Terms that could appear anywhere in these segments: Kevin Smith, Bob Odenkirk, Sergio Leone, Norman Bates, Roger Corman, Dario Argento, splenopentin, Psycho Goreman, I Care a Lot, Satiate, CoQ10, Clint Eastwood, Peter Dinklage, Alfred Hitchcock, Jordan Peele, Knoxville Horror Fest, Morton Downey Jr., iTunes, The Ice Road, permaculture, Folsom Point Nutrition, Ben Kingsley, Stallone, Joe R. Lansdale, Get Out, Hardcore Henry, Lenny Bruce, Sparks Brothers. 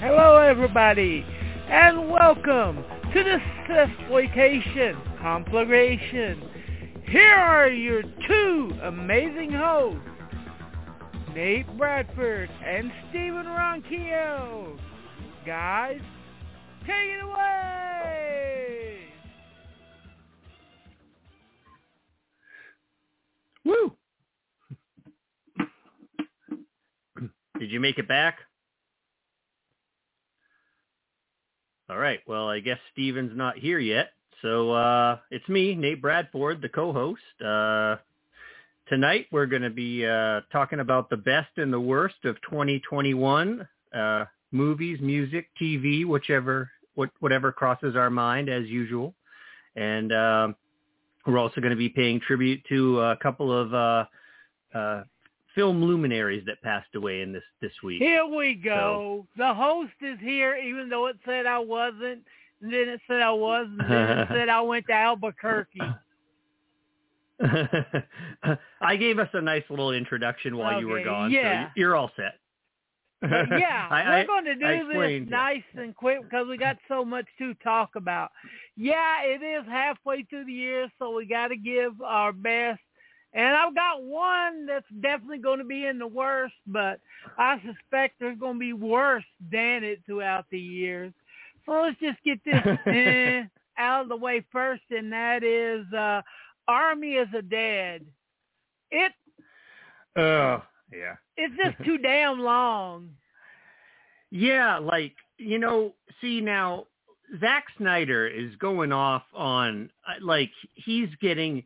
Hello everybody, and welcome to the Sethploitation Conflagration. Here are your two amazing hosts, Nate Bradford and Stephen Ronquillo. Guys, take it away! Woo! Did you make it back? All right. Well, I guess Steven's not here yet. So it's me, Nate Bradford, the co-host. Tonight, we're going to be talking about the best and the worst of 2021. Movies, music, TV, whatever crosses our mind, as usual. And we're also going to be paying tribute to a couple of film luminaries that passed away in this week. Here we go. So, the host is here, even though it said I wasn't, and then it said I was, and then it said I went to Albuquerque. I gave us a nice little introduction while you were gone, so you're all set. But yeah, we're going to do this nice and quick because we got so much to talk about. Yeah, it is halfway through the year, so we got to give our best. And I've got one that's definitely going to be in the worst, but I suspect there's going to be worse than it throughout the years. So let's just get this out of the way first, and that is Army is a Dead. It's just too damn long. Yeah, like, you know, see now, Zack Snyder is going off on, like, he's getting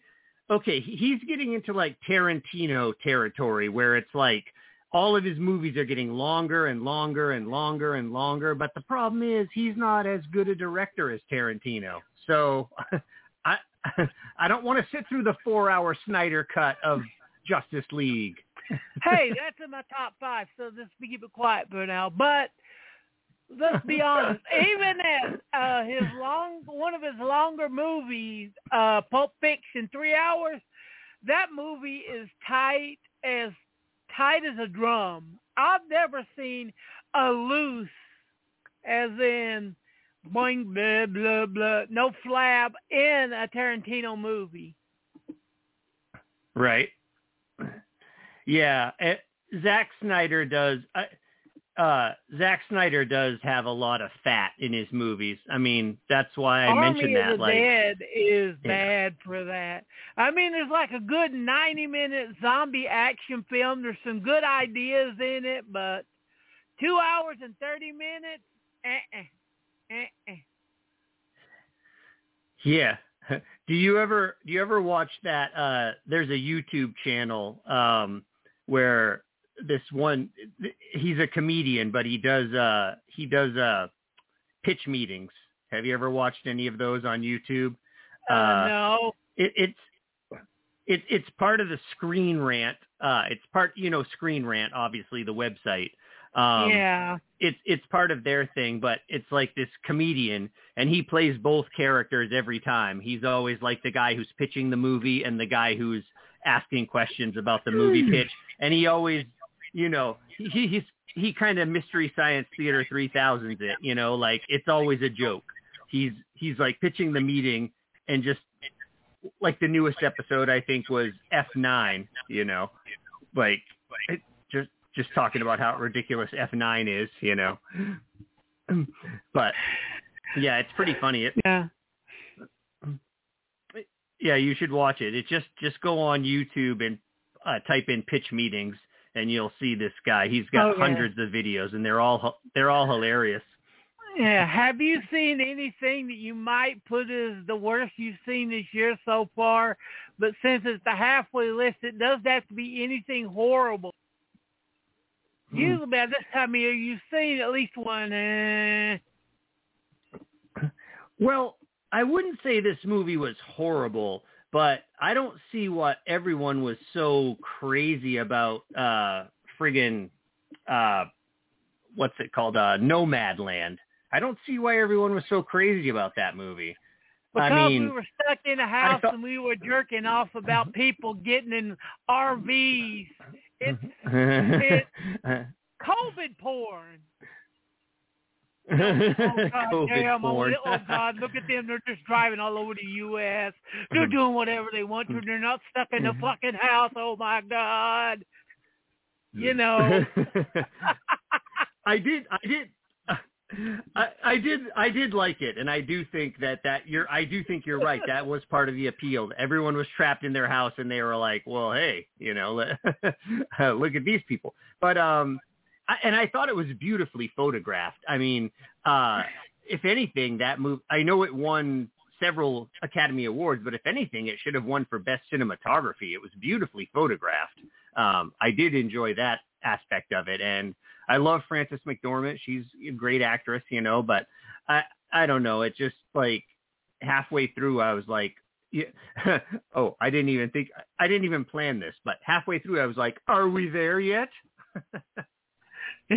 into, like, Tarantino territory where it's like all of his movies are getting longer and longer and longer and longer. But the problem is he's not as good a director as Tarantino. So I don't want to sit through the 4-hour Snyder cut of Justice League. Hey, that's in my top 5, so just keep it quiet for now. But let's be honest, even at one of his longer movies, Pulp Fiction, 3 hours, that movie is tight as a drum. I've never seen a loose, as in boing, blah, blah, blah, no flab in a Tarantino movie. Right. Yeah, Zack Snyder does have a lot of fat in his movies. I mean, that's why I mentioned that. Army is Dead is bad for that. I mean, there's like a good 90-minute zombie action film. There's some good ideas in it, but 2 hours and 30 minutes? Yeah. Do you ever watch that? There's a YouTube channel where this one, he's a comedian, but he does pitch meetings. Have you ever watched any of those on YouTube? No. It's part of the Screen Rant. It's part, you know, Screen Rant, obviously the website. Yeah. It's part of their thing, but it's like this comedian, and he plays both characters every time. He's always like the guy who's pitching the movie and the guy who's asking questions about the movie pitch. And he always, you know, he kind of Mystery Science Theater 3000s it, you know, like it's always a joke. He's like pitching the meeting, and just like the newest episode, I think, was F9, you know, like just talking about how ridiculous F9 is, you know. But yeah, it's pretty funny. Yeah, you should watch it. It just go on YouTube and type in pitch meetings, and you'll see this guy. He's got hundreds of videos, and they're all hilarious. Yeah. Have you seen anything that you might put as the worst you've seen this year so far? But since it's the halfway list, it doesn't have to be anything horrible. Usually about this time of year, you've seen at least one. Well, I wouldn't say this movie was horrible, but I don't see what everyone was so crazy about what's it called? Nomadland. I don't see why everyone was so crazy about that movie. Because we were stuck in a house and we were jerking off about people getting in RVs. It's COVID porn. Oh, God damn. Oh, God, look at them. They're just driving all over the U.S. They're doing whatever they want to. They're not stuck in the fucking house. Oh, my God. You know. I did like it, and I do think that I do think you're right. That was part of the appeal. Everyone was trapped in their house, and they were like, "Well, hey, you know, look at these people." But I thought it was beautifully photographed. I mean, if anything, that movie, I know it won several Academy Awards, but if anything, it should have won for best cinematography. It was beautifully photographed. I did enjoy that aspect of it, and I love Frances McDormand. She's a great actress, you know, but I don't know. It just, like, halfway through, I was like, yeah. Oh, I didn't even plan this, but halfway through, I was like, are we there yet?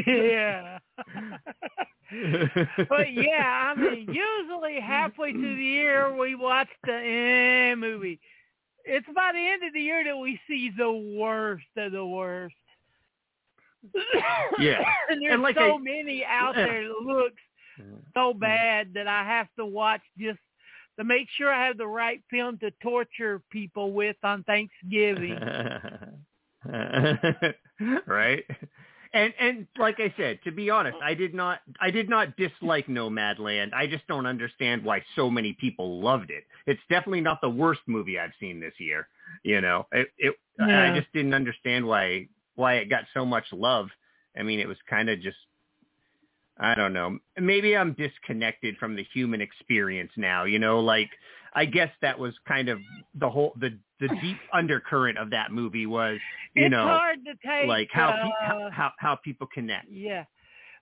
Yeah. But yeah, I mean, usually halfway through the year, we watch the movie. It's by the end of the year that we see the worst of the worst. Yeah. And there's so many out there that looks so bad that I have to watch just to make sure I have the right film to torture people with on Thanksgiving. Right. And like I said, to be honest, I did not dislike Nomadland. I just don't understand why so many people loved it. It's definitely not the worst movie I've seen this year. You know, yeah. I just didn't understand why it got so much love. I mean, it was kind of just, I don't know. Maybe I'm disconnected from the human experience now, you know, like, I guess that was kind of the deep undercurrent of that movie was, you know, hard to take, like how people connect. Yeah.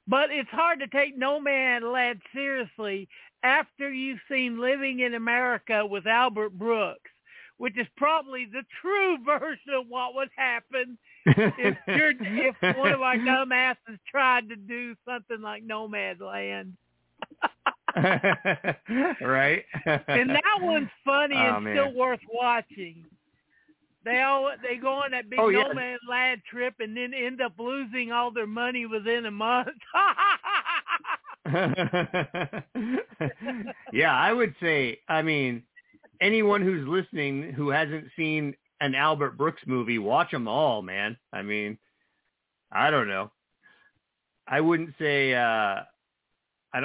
But it's hard to take Nomadland seriously after you've seen Living in America with Albert Brooks, which is probably the true version of what would happen if one of our dumbasses tried to do something like Nomadland. Right? And that one's funny and still worth watching. They go on that big Nomadland trip and then end up losing all their money within a month. Yeah, I would say, I mean, anyone who's listening who hasn't seen an Albert Brooks movie, watch them all, man. I mean, I don't know. I wouldn't say I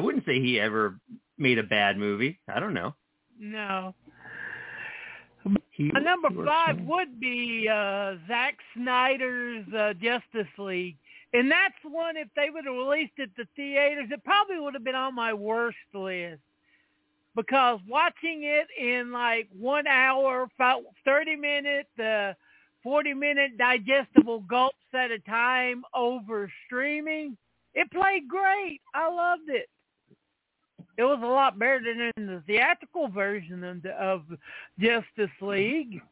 wouldn't say he ever made a bad movie. I don't know. No. Number 5 would be Zack Snyder's Justice League. And that's one, if they would have released it to theaters, it probably would have been on my worst list. Because watching it in like 1 hour, 30-minute, 40-minute digestible gulps at a time over streaming, it played great. I loved it. It was a lot better than the theatrical version of Justice League.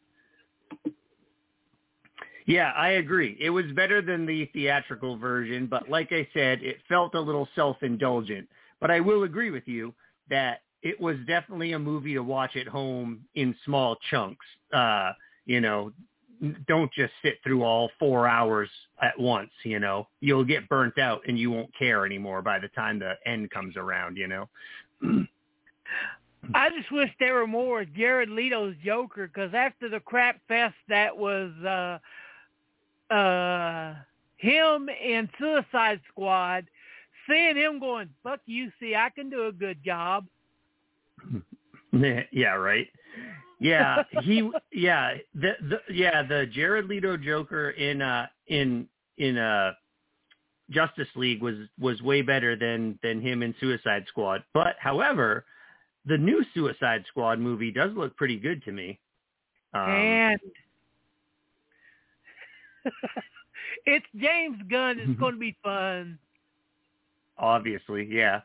Yeah, I agree. It was better than the theatrical version, but like I said, it felt a little self-indulgent. But I will agree with you that it was definitely a movie to watch at home in small chunks. You know, don't just sit through all 4 hours at once, you know. You'll get burnt out and you won't care anymore by the time the end comes around, you know. I just wish there were more Jared Leto's Joker, because after the crap fest that was him and Suicide Squad, seeing him going, fuck you, see, I can do a good job. Yeah, right. Yeah, the Jared Leto Joker in Justice League was way better than him in Suicide Squad. But however, the new Suicide Squad movie does look pretty good to me. And it's James Gunn. It's going to be fun. Obviously, yeah.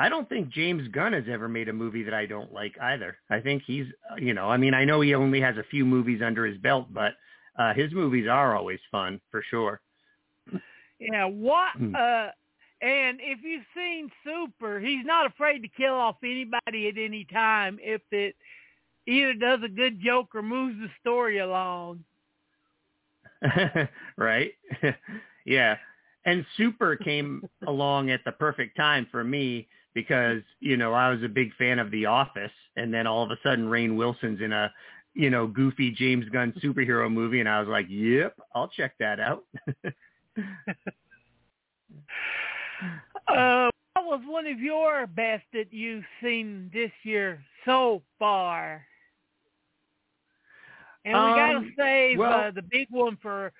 I don't think James Gunn has ever made a movie that I don't like either. I think he's, you know, I mean, I know he only has a few movies under his belt, but his movies are always fun for sure. Yeah. And if you've seen Super, he's not afraid to kill off anybody at any time if it either does a good joke or moves the story along. Right. Yeah. And Super came along at the perfect time for me because, you know, I was a big fan of The Office, and then all of a sudden Rainn Wilson's in a, you know, goofy James Gunn superhero movie, and I was like, yep, I'll check that out. What was one of your best that you've seen this year so far? And we got to save the big one for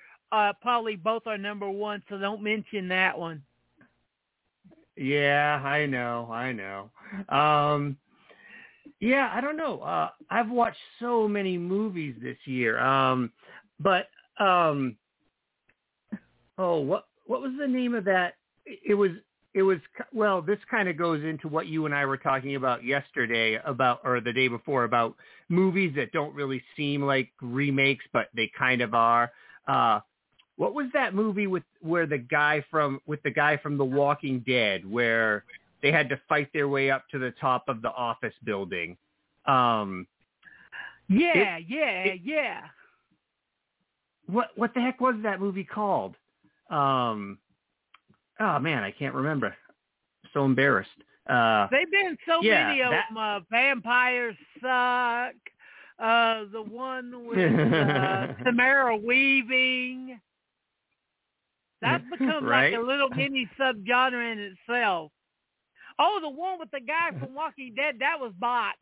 probably both our number one, so don't mention that one. Yeah, I know. Yeah, I don't know. I've watched so many movies this year. What was the name of that? It was well, this kind of goes into what you and I were talking about yesterday or the day before about movies that don't really seem like remakes, but they kind of are. What was that movie with the guy from The Walking Dead where they had to fight their way up to the top of the office building? Yeah. What the heck was that movie called? Oh man, I can't remember. I'm so embarrassed. They've been many of them. Vampires Suck. The one with Samara Weaving. That's become like a little mini subgenre in itself. Oh, the one with the guy from Walking Dead, that was botched.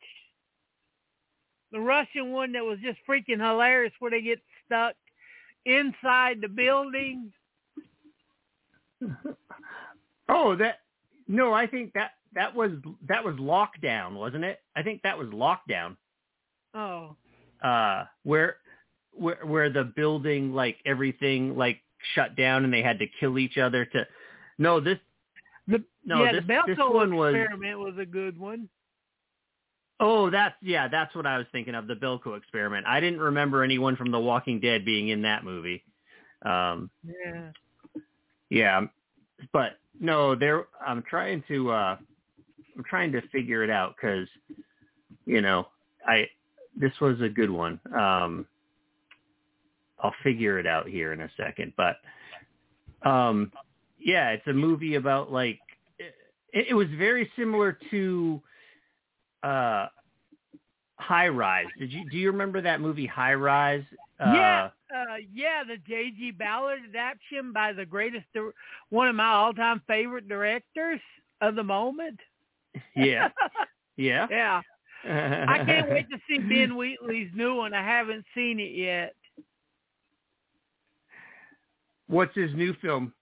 The Russian one that was just freaking hilarious where they get stuck inside the building. I think that was Lockdown, wasn't it? I think that was Lockdown. Oh. Where the building, like, everything, like, shut down and they had to kill each other to... The Belko experiment was a good one. Oh, that's what I was thinking of, the Belko experiment. I didn't remember anyone from The Walking Dead being in that movie. Yeah, but no, I'm trying to figure it out because, you know, this was a good one. I'll figure it out here in a second, but yeah, it's a movie about like it was very similar to High Rise. Do you remember that movie High Rise? The J.G. Ballard adaptation by the greatest, one of my all-time favorite directors of the moment. Yeah. Yeah. Yeah. I can't wait to see Ben Wheatley's new one. I haven't seen it yet. What's his new film?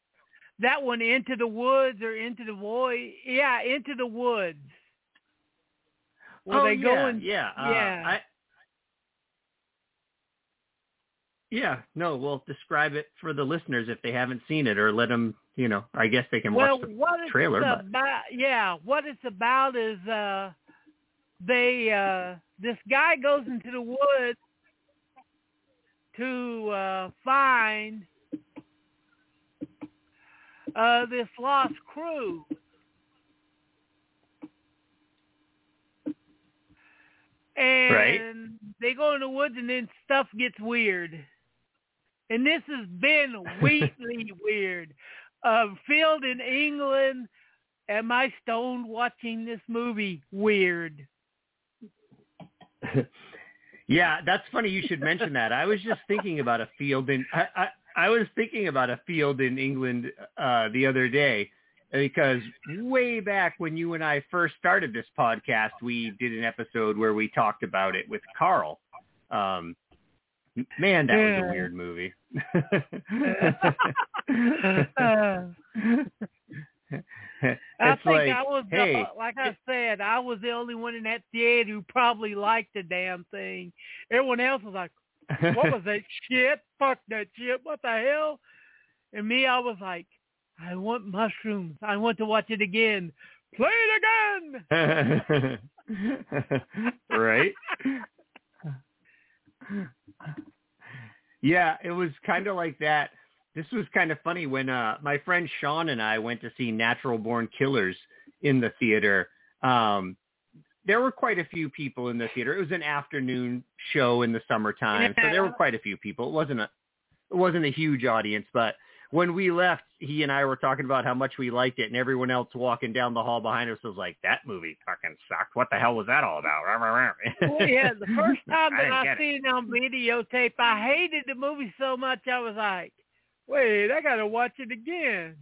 That one, Into the Woods or Into the Void. Yeah, Into the Woods. We'll describe it for the listeners if they haven't seen it, or let them, you know, I guess they can watch the trailer. What it's about is this guy goes into the woods to find this lost crew. And they go in the woods and then stuff gets weird. And this has been Wheatley weird. Filmed in England. Am I stoned watching this movie? Weird. Yeah, that's funny you should mention that. I was just thinking about a field in... I was thinking about a field in England the other day, because way back when you and I first started this podcast, we did an episode where we talked about it with Carl. Man, that was a weird movie. I was the only one in that theater who probably liked the damn thing. Everyone else was like, what was that shit? Fuck that shit. What the hell? And me, I was like, I want mushrooms. I want to watch it again. Play it again. Right? Yeah, it was kind of like that. This was kind of funny when my friend Sean and I went to see Natural Born Killers in the theater. There were quite a few people in the theater. It was an afternoon show in the summertime, so there were quite a few people. It wasn't a huge audience, but when we left, he and I were talking about how much we liked it, and everyone else walking down the hall behind us was like, that movie fucking sucked. What the hell was that all about? Well, yeah, the first time that I seen it on videotape, I hated the movie so much, I was like, wait, I got to watch it again.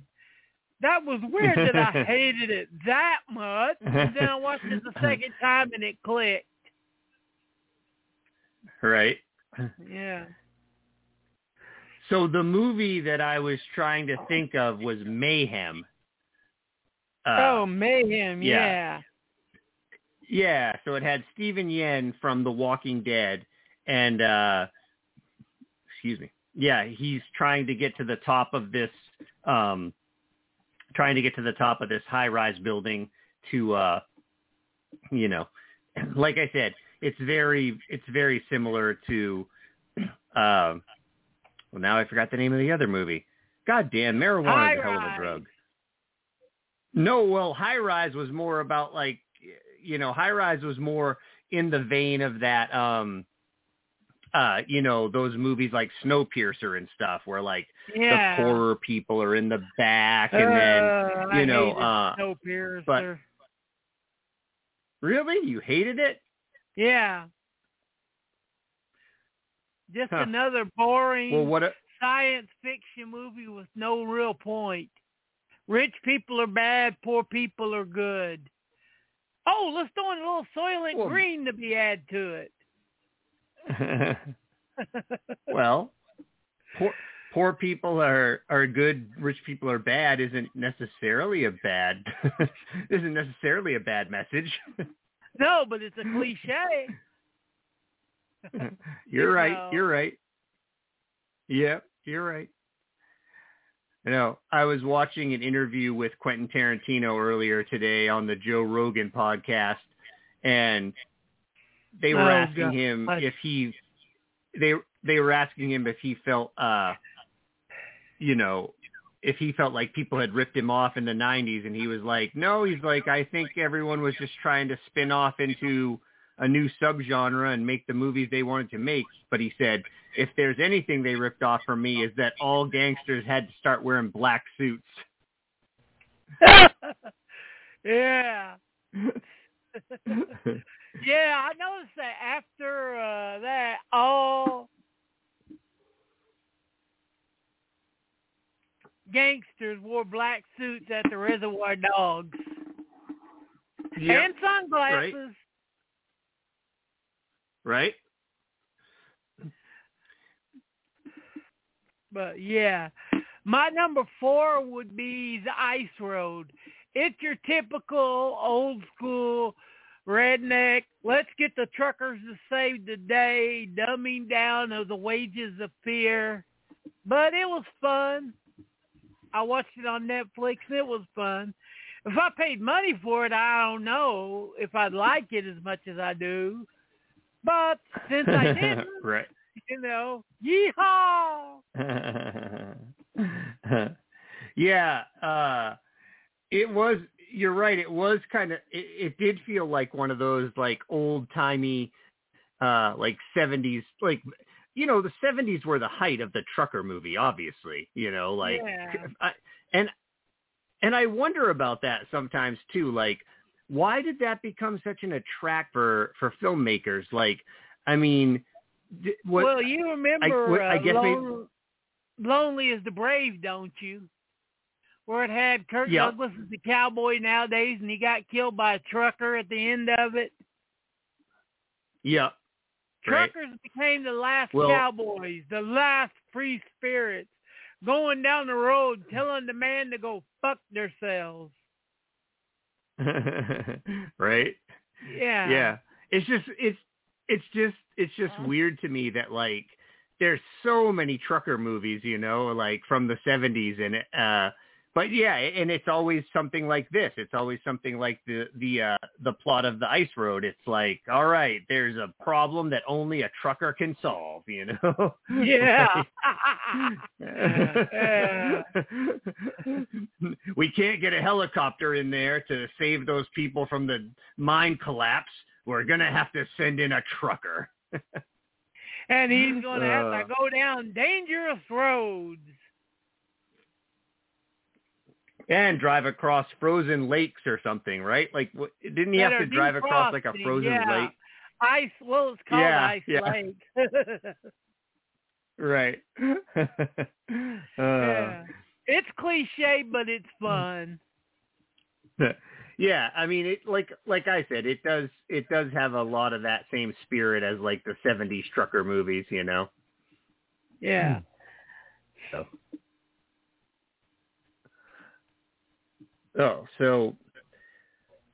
That was weird that I hated it that much. And then I watched it the second time, and it clicked. Right. Yeah. So the movie that I was trying to think of was Mayhem. Mayhem, yeah. Yeah, so it had Steven Yeun from The Walking Dead, and, yeah, he's trying to get to the top of this, high-rise building to, like I said, it's very similar to, now I forgot the name of the other movie. Goddamn, marijuana is a hell of a drug. No, well, High Rise was more about High Rise was more in the vein of that, those movies like Snowpiercer and stuff where the poorer people are in the back and then, Snowpiercer. But really? You hated it? Yeah. Just another boring science fiction movie with no real point. Rich people are bad, poor people are good. Oh, let's throw in a little Soylent Green to be added to it. Well, poor people are good, rich people are bad isn't necessarily a bad message. No, but it's a cliche. You're right. I was watching an interview with Quentin Tarantino earlier today on the Joe Rogan podcast, and they were asking him if he felt if he felt like people had ripped him off in the 90s, and he was like, no, he's like, I think everyone was just trying to spin off into a new subgenre and make the movies they wanted to make. But he said, if there's anything they ripped off from me, is that all gangsters had to start wearing black suits. Yeah. Yeah, I noticed that after that, all gangsters wore black suits at the Reservoir Dogs. Yep. And sunglasses. Right? But yeah, my number 4 would be The Ice Road. It's your typical old school redneck, let's get the truckers to save the day, dumbing down of the wages of fear. But it was fun. I watched it on Netflix. It was fun. If I paid money for it, I don't know if I'd like it as much as I do. But since I didn't, right. Yeehaw! Yeah, it was, you're right, it was kind of, it did feel like one of those, old-timey, 70s, the 70s were the height of the trucker movie, obviously, Yeah. And I wonder about that sometimes, too, why did that become such an attract for filmmakers? You remember Lonely is the Brave, don't you? Where it had Kirk Douglas as the cowboy nowadays, and he got killed by a trucker at the end of it. Yeah. Truckers became the last cowboys, the last free spirits, going down the road, telling the man to go fuck themselves. Right? Yeah. Yeah. It's just weird to me that there's so many trucker movies, from the 70s and but yeah, and it's always something like this. It's always something like the plot of The Ice Road. It's like, all right, there's a problem that only a trucker can solve, Yeah. We can't get a helicopter in there to save those people from the mine collapse. We're going to have to send in a trucker. And he's going to have to go down dangerous roads. And drive across frozen lakes or something, right? Like, didn't he have to drive across like a frozen lake? Ice. Well, it's called Ice Lake. Right. Yeah. It's cliche, but it's fun. Yeah, I mean, it like I said, it does have a lot of that same spirit as like the 70s trucker movies, you know. Yeah. So. Oh, so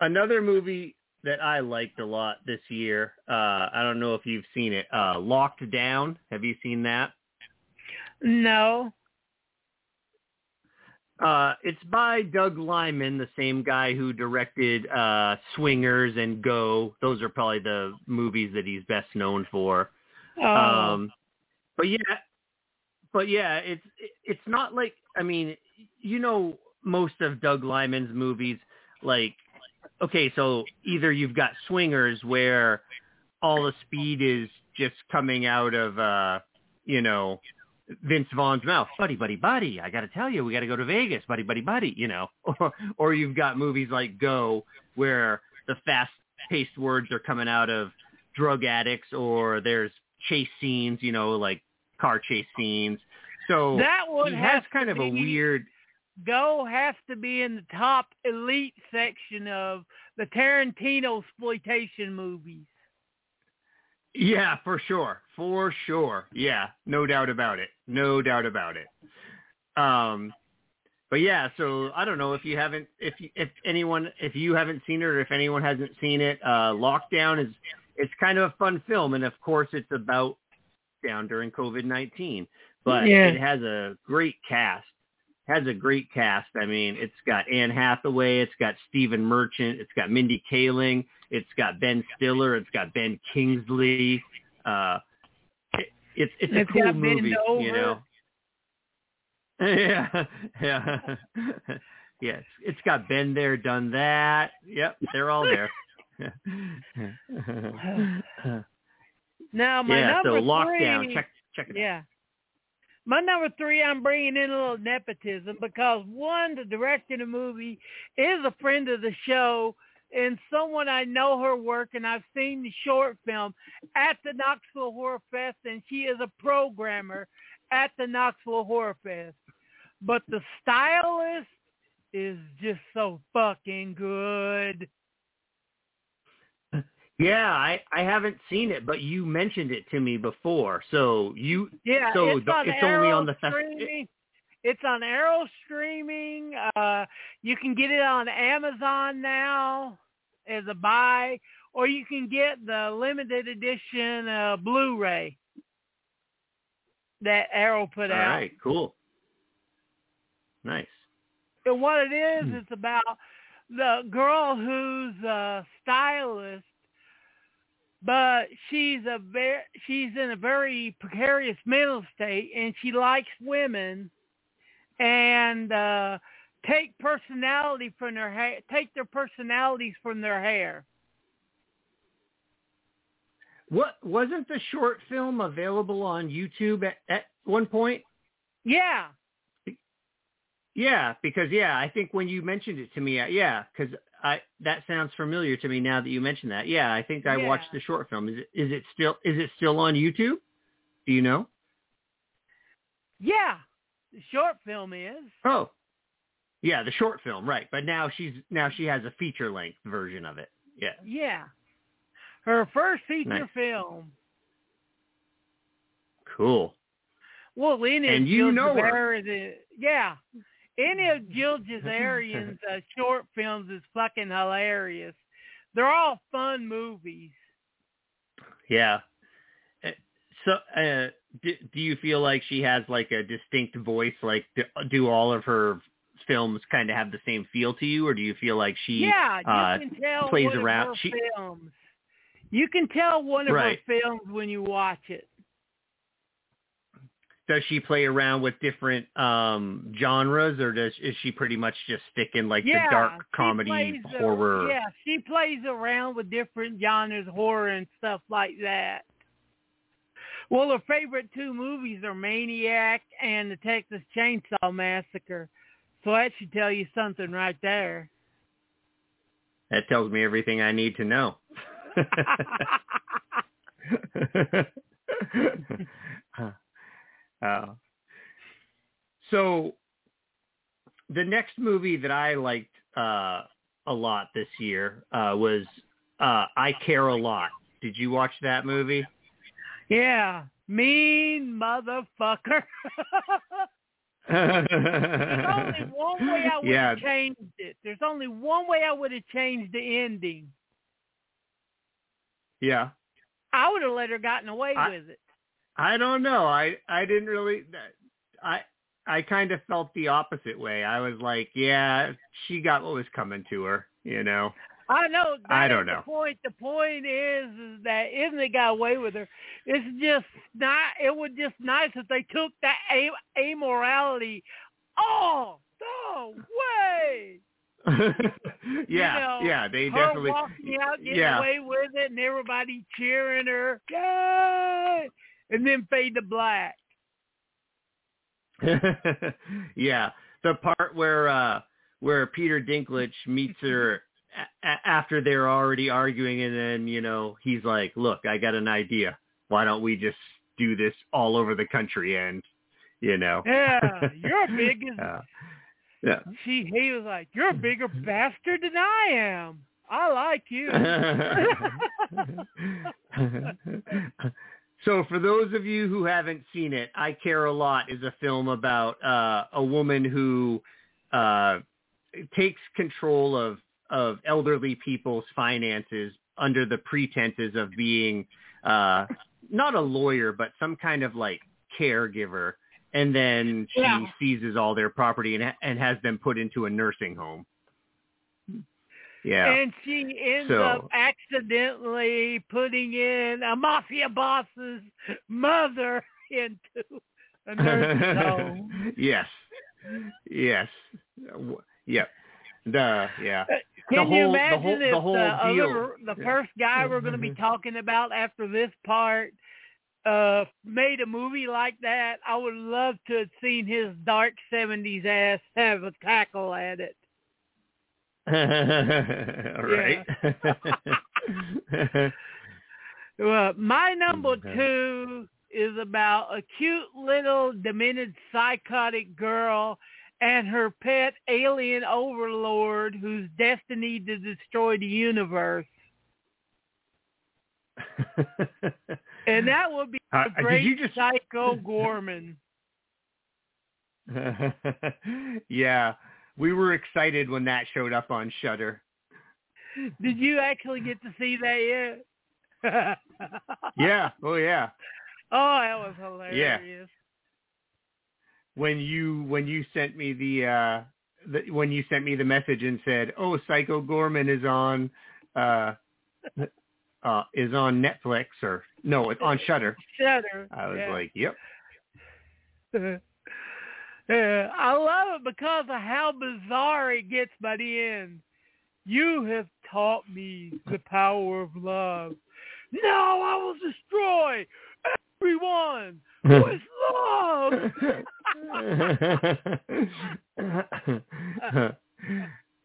another movie that I liked a lot this year, I don't know if you've seen it, Locked Down. Have you seen that? No. It's by Doug Liman, the same guy who directed Swingers and Go. Those are probably the movies that he's best known for. Oh. But yeah, it's not like, I mean, you know, most of Doug Liman's movies, like, okay, so either you've got Swingers where all the speed is just coming out of, you know, Vince Vaughn's mouth, buddy, buddy, buddy, I got to tell you, we got to go to Vegas, buddy, buddy, buddy, you know, or you've got movies like Go where the fast paced words are coming out of drug addicts, or there's chase scenes, you know, like car chase scenes. So that one has kind of a weird... Go has to be in the top elite section of the Tarantino exploitation movies. Yeah, for sure. For sure. Yeah, no doubt about it. No doubt about it. But yeah, so I don't know if you haven't seen it, or if anyone hasn't seen it, Lockdown it's kind of a fun film, and of course it's about down during COVID-19, but it has a great cast. I mean, it's got Anne Hathaway, it's got Stephen Merchant, it's got Mindy Kaling, it's got Ben Stiller, it's got Ben Kingsley. It's a cool movie, you know. Yeah. Yes, it's got been there, done that. Yep, they're all there. Now my number Lockdown. Three. Check it out. Yeah. My number three, I'm bringing in a little nepotism because, one, the director of the movie is a friend of the show and someone I know her work, and I've seen the short film at the Knoxville Horror Fest, and she is a programmer at the Knoxville Horror Fest. But the stylist is just so fucking good. Yeah, I haven't seen it, but you mentioned it to me before. It's only on the streaming. It's on Arrow streaming. You can get it on Amazon now as a buy, or you can get the limited edition Blu-ray that Arrow put out. All right, cool. Nice. And what it is, it's about the girl who's a stylist. But she's in a very precarious mental state, and she likes women, and take their personalities from their hair. What wasn't the short film available on YouTube at one point? Yeah. Yeah, because I think when you mentioned it to me, because. That sounds familiar to me now that you mentioned that. Yeah, I think I watched the short film. Is it still on YouTube? Do you know? Yeah, the short film is. Oh, yeah, the short film, right? But now she has a feature length version of it. Yeah. Yeah, her first feature film. Cool. Well, any of Gil Jazarian's short films is fucking hilarious. They're all fun movies. Yeah. So, do you feel like she has like a distinct voice? Like, do all of her films kind of have the same feel to you, or do you feel like she you can tell plays around? Films. You can tell one of her films when you watch it. Does she play around with different genres, or is she pretty much just sticking like the dark comedy horror? Yeah, she plays around with different genres, horror and stuff like that. Well, her favorite two movies are Maniac and the Texas Chainsaw Massacre. So that should tell you something right there. That tells me everything I need to know. So the next movie that I liked a lot this year was I Care a Lot. Did you watch that movie? Yeah. Mean motherfucker. There's only one way I would have changed it. There's only one way I would have changed the ending. Yeah. I would have let her gotten away with it. I don't know. I didn't really. I kind of felt the opposite way. I was like, yeah, she got what was coming to her, you know. I know. I don't know. The point is that if they got away with her, it's just not. It was just nice if they took that amorality all the way. Yeah, you know, yeah, they definitely. Her walking out, getting away with it, and everybody cheering her. Yay! And then fade to black. Yeah, the part where Peter Dinklage meets her. After they're already arguing, and then, you know, he's like, look, I got an idea. Why don't we just do this all over the country? And, you know. Yeah, you're a big. Yeah. He was like, you're a bigger bastard than I am. I like you. So for those of you who haven't seen it, I Care a Lot is a film about a woman who takes control of elderly people's finances under the pretenses of being not a lawyer, but some kind of like caregiver. And then she seizes all their property and has them put into a nursing home. Yeah. And she ends up accidentally putting in a mafia boss's mother into a nursing home. Yes. Yes. Yep. Can you imagine if the first guy we're going to be talking about after this part made a movie like that? I would love to have seen his dark 70s ass have a tackle at it. All right. Well, my number two is about a cute little demented psychotic girl and her pet alien overlord who's destined to destroy the universe. And that would be the great Psycho Goreman. Yeah. We were excited when that showed up on Shudder. Did you actually get to see that yet? Yeah. Oh, yeah. Oh, that was hilarious. Yeah. When you sent me the message and said, "Oh, Psycho Goreman is on Netflix or no, it's on Shudder." Shudder. I was like, "Yep." I love it because of how bizarre it gets by the end. You have taught me the power of love. Now I will destroy everyone with love.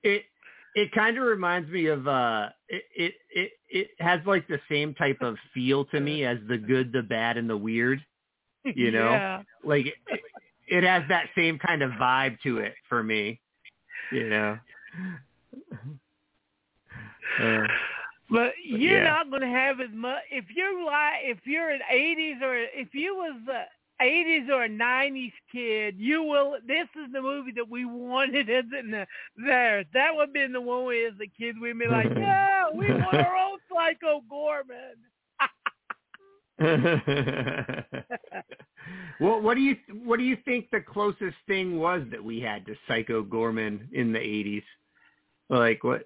It kind of reminds me of it has like the same type of feel to me as The Good, the Bad, and the Weird, you know. Like it has that same kind of vibe to it for me, you know. But you're not going to have as much if you're an 80s or if you was an 80s or a 90s kid. You will. This is the movie that we wanted, isn't it? There, that would have been the one where as a kid we'd be like, yeah, we want our own Psycho Goreman. Well, what do you think the closest thing was that we had to Psycho Goreman in the 80s? Like what?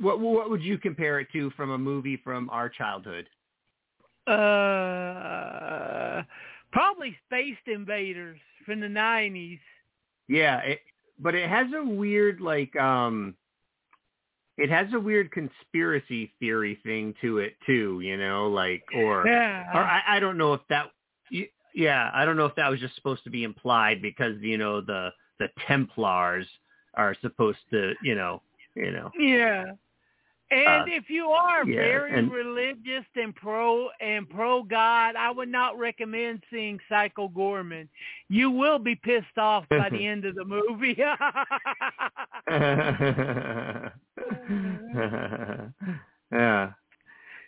What would you compare it to from a movie from our childhood? Probably Space Invaders from the 90s. Yeah, but it has a weird it has a weird conspiracy theory thing to it too, you know, I don't know if that was just supposed to be implied because, you know, the the Templars are supposed to, you know. Yeah. And if you are very religious and pro God, I would not recommend seeing Psycho Goreman. You will be pissed off by the end of the movie. Yeah.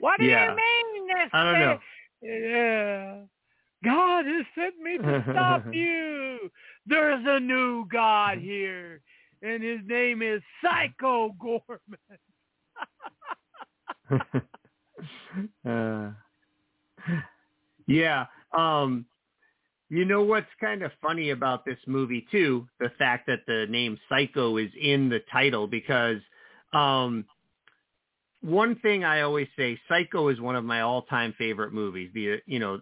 What do you mean? I don't know. Yeah. God has sent me to stop you. There's a new God here, and his name is Psycho Goreman. You know what's kind of funny about this movie too, the fact that the name Psycho is in the title, because one thing I always say, Psycho is one of my all-time favorite movies,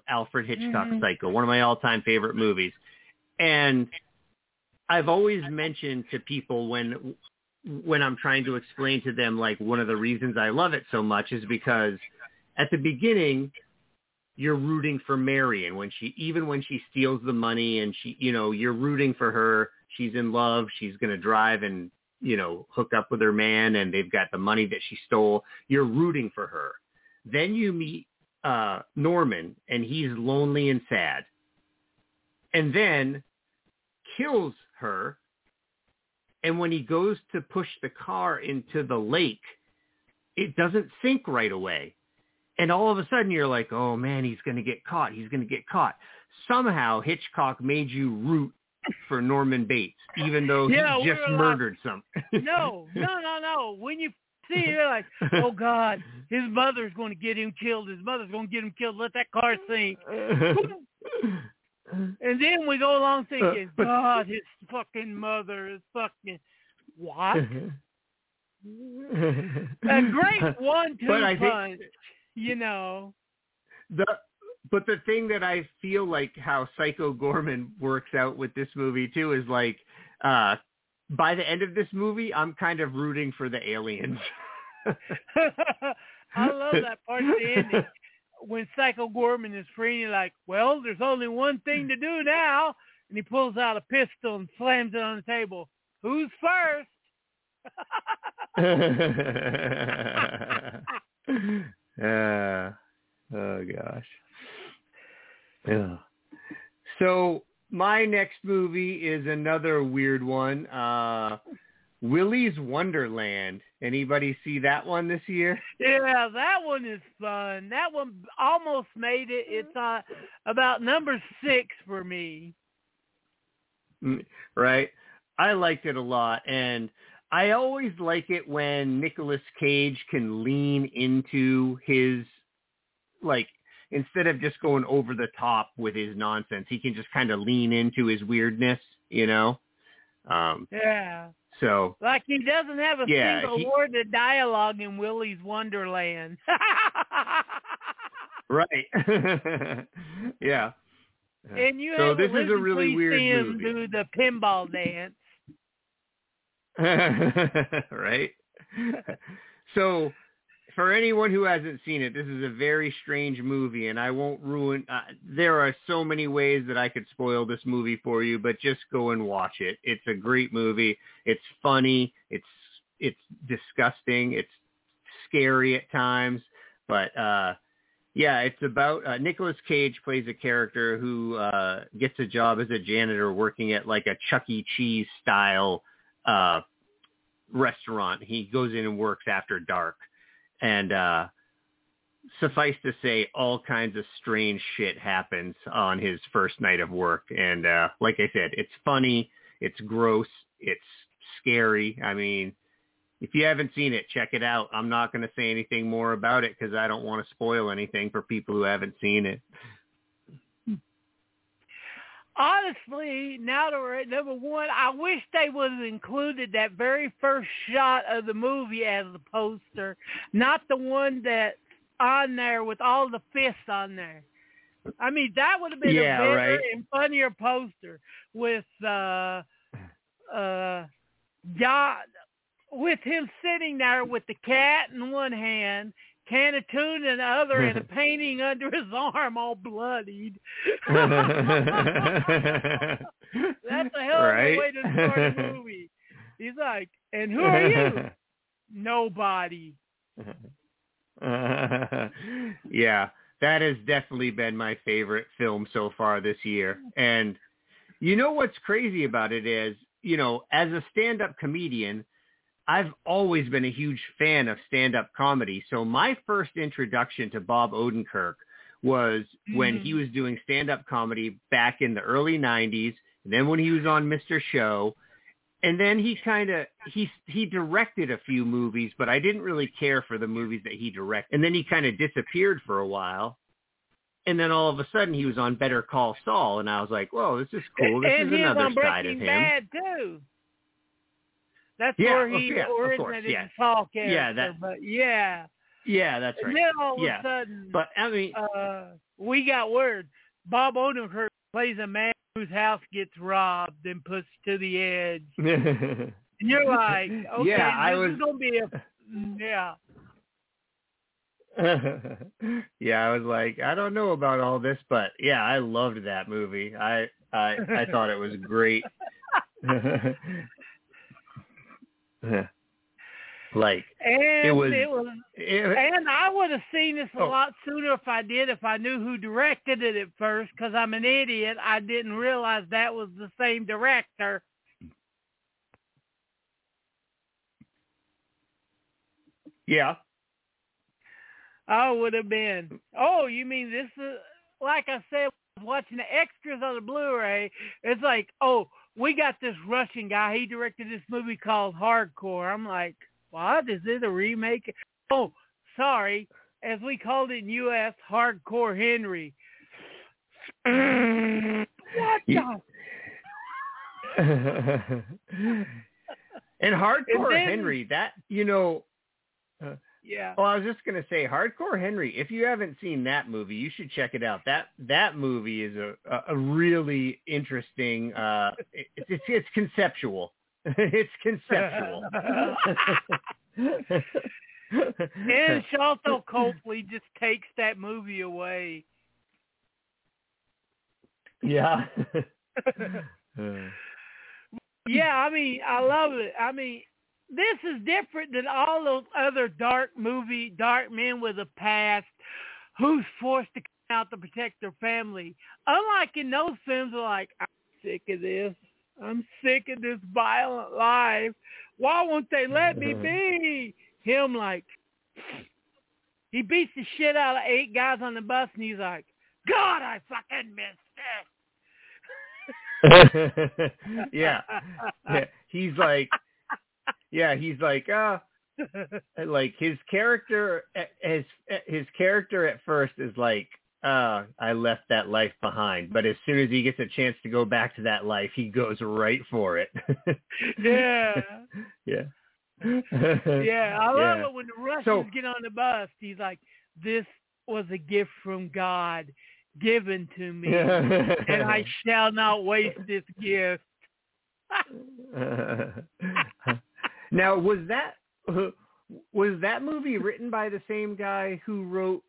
Alfred Hitchcock Psycho, one of my all-time favorite movies. And I've always mentioned to people when I'm trying to explain to them, like, one of the reasons I love it so much is because at the beginning you're rooting for Mary. And when she steals the money and she, you're rooting for her, she's in love, she's going to drive and, hook up with her man, and they've got the money that she stole. You're rooting for her. Then you meet Norman, and he's lonely and sad, and then kills her. And when he goes to push the car into the lake, it doesn't sink right away. And all of a sudden you're like, oh man, he's going to get caught. He's going to get caught. Somehow Hitchcock made you root for Norman Bates, even though he just murdered something. No. When you see it, you're like, oh God, his mother's going to get him killed. His mother's going to get him killed. Let that car sink. And then we go along thinking, God, his fucking mother is fucking what? A great 1-2 punch, . But the thing that I feel like how Psycho Goreman works out with this movie too is like, by the end of this movie, I'm kind of rooting for the aliens. I love that part of the ending. When Psycho Goreman is free, and you're like, well, there's only one thing to do now. And he pulls out a pistol and slams it on the table. Who's first? Oh, gosh. Yeah. So my next movie is another weird one. Willie's Wonderland. Anybody see that one this year? Yeah, that one is fun. That one almost made it. It's about number 6 for me. Right. I liked it a lot. And I always like it when Nicolas Cage can lean into his, like, instead of just going over the top with his nonsense, he can just kind of lean into his weirdness, Yeah. So, like, he doesn't have a single word of dialogue in Willie's Wonderland. Right. Yeah. And you so have this to is a really weird see him movie. Do the pinball dance. Right. So, for anyone who hasn't seen it, this is a very strange movie, and I won't ruin. There are so many ways that I could spoil this movie for you, but just go and watch it. It's a great movie. It's funny. It's disgusting. It's scary at times, but it's about Nicolas Cage plays a character who gets a job as a janitor working at like a Chuck E. Cheese style restaurant. He goes in and works after dark. And suffice to say, all kinds of strange shit happens on his first night of work. And like I said, it's funny, it's gross, it's scary. I mean, if you haven't seen it, check it out. I'm not going to say anything more about it because I don't want to spoil anything for people who haven't seen it. Honestly, now that we're at number 1, I wish they would have included that very first shot of the movie as the poster, not the one that's on there with all the fists on there. I mean, that would have been a better and funnier poster with God, with him sitting there with the cat in one hand can of tuna in the other and a painting under his arm all bloodied. That's a hell of a way to start a movie. He's like, and who are you? Nobody. Yeah, that has definitely been my favorite film so far this year. And you know what's crazy about it is, you know, as a stand-up comedian, I've always been a huge fan of stand-up comedy. So my first introduction to Bob Odenkirk was when he was doing stand-up comedy back in the early 90s, and then when he was on Mr. Show. And then he kind of, he directed a few movies, but I didn't really care for the movies that he directed. And then he kind of disappeared for a while. And then all of a sudden he was on Better Call Saul. And I was like, whoa, this is cool. This is another side of him. And he was on Breaking Bad, too. That's where he originated his Saul character. Yeah, that's right. And then all of a sudden, but, I mean, we got word. Bob Odenkirk plays a man whose house gets robbed and pushed to the edge. And you're like, okay, this is going to be I was like, I don't know about all this, but yeah, I loved that movie. I thought it was great. Like, and it was, and I would have seen this a lot sooner if I knew who directed it at first, because I'm an idiot. I didn't realize that was the same director. Yeah. I would have been. Oh, you mean this is, like I said, watching the extras on the Blu-ray, it's like, oh, we got this Russian guy. He directed this movie called Hardcore. I'm like, what? Is it a remake? Oh, sorry. As we called it in U.S., Hardcore Henry. What the? And Hardcore Henry, that, you know... yeah. Well, I was just going to say, Hardcore Henry, if you haven't seen that movie, you should check it out. That movie is a really interesting, it's conceptual. It's conceptual. And Sholto Copley just takes that movie away. Yeah. Yeah, I mean, I love it. I mean... this is different than all those other dark men with a past who's forced to come out to protect their family. Unlike in those films, they're like, I'm sick of this. I'm sick of this violent life. Why won't they let me be? Him like, he beats the shit out of 8 guys on the bus, and he's like, God, I fucking missed this. Yeah. He's like his character at first is like, I left that life behind. But as soon as he gets a chance to go back to that life, he goes right for it. I love it when the Russians get on the bus. He's like, this was a gift from God given to me, and I shall not waste this gift. Now, was that movie written by the same guy who wrote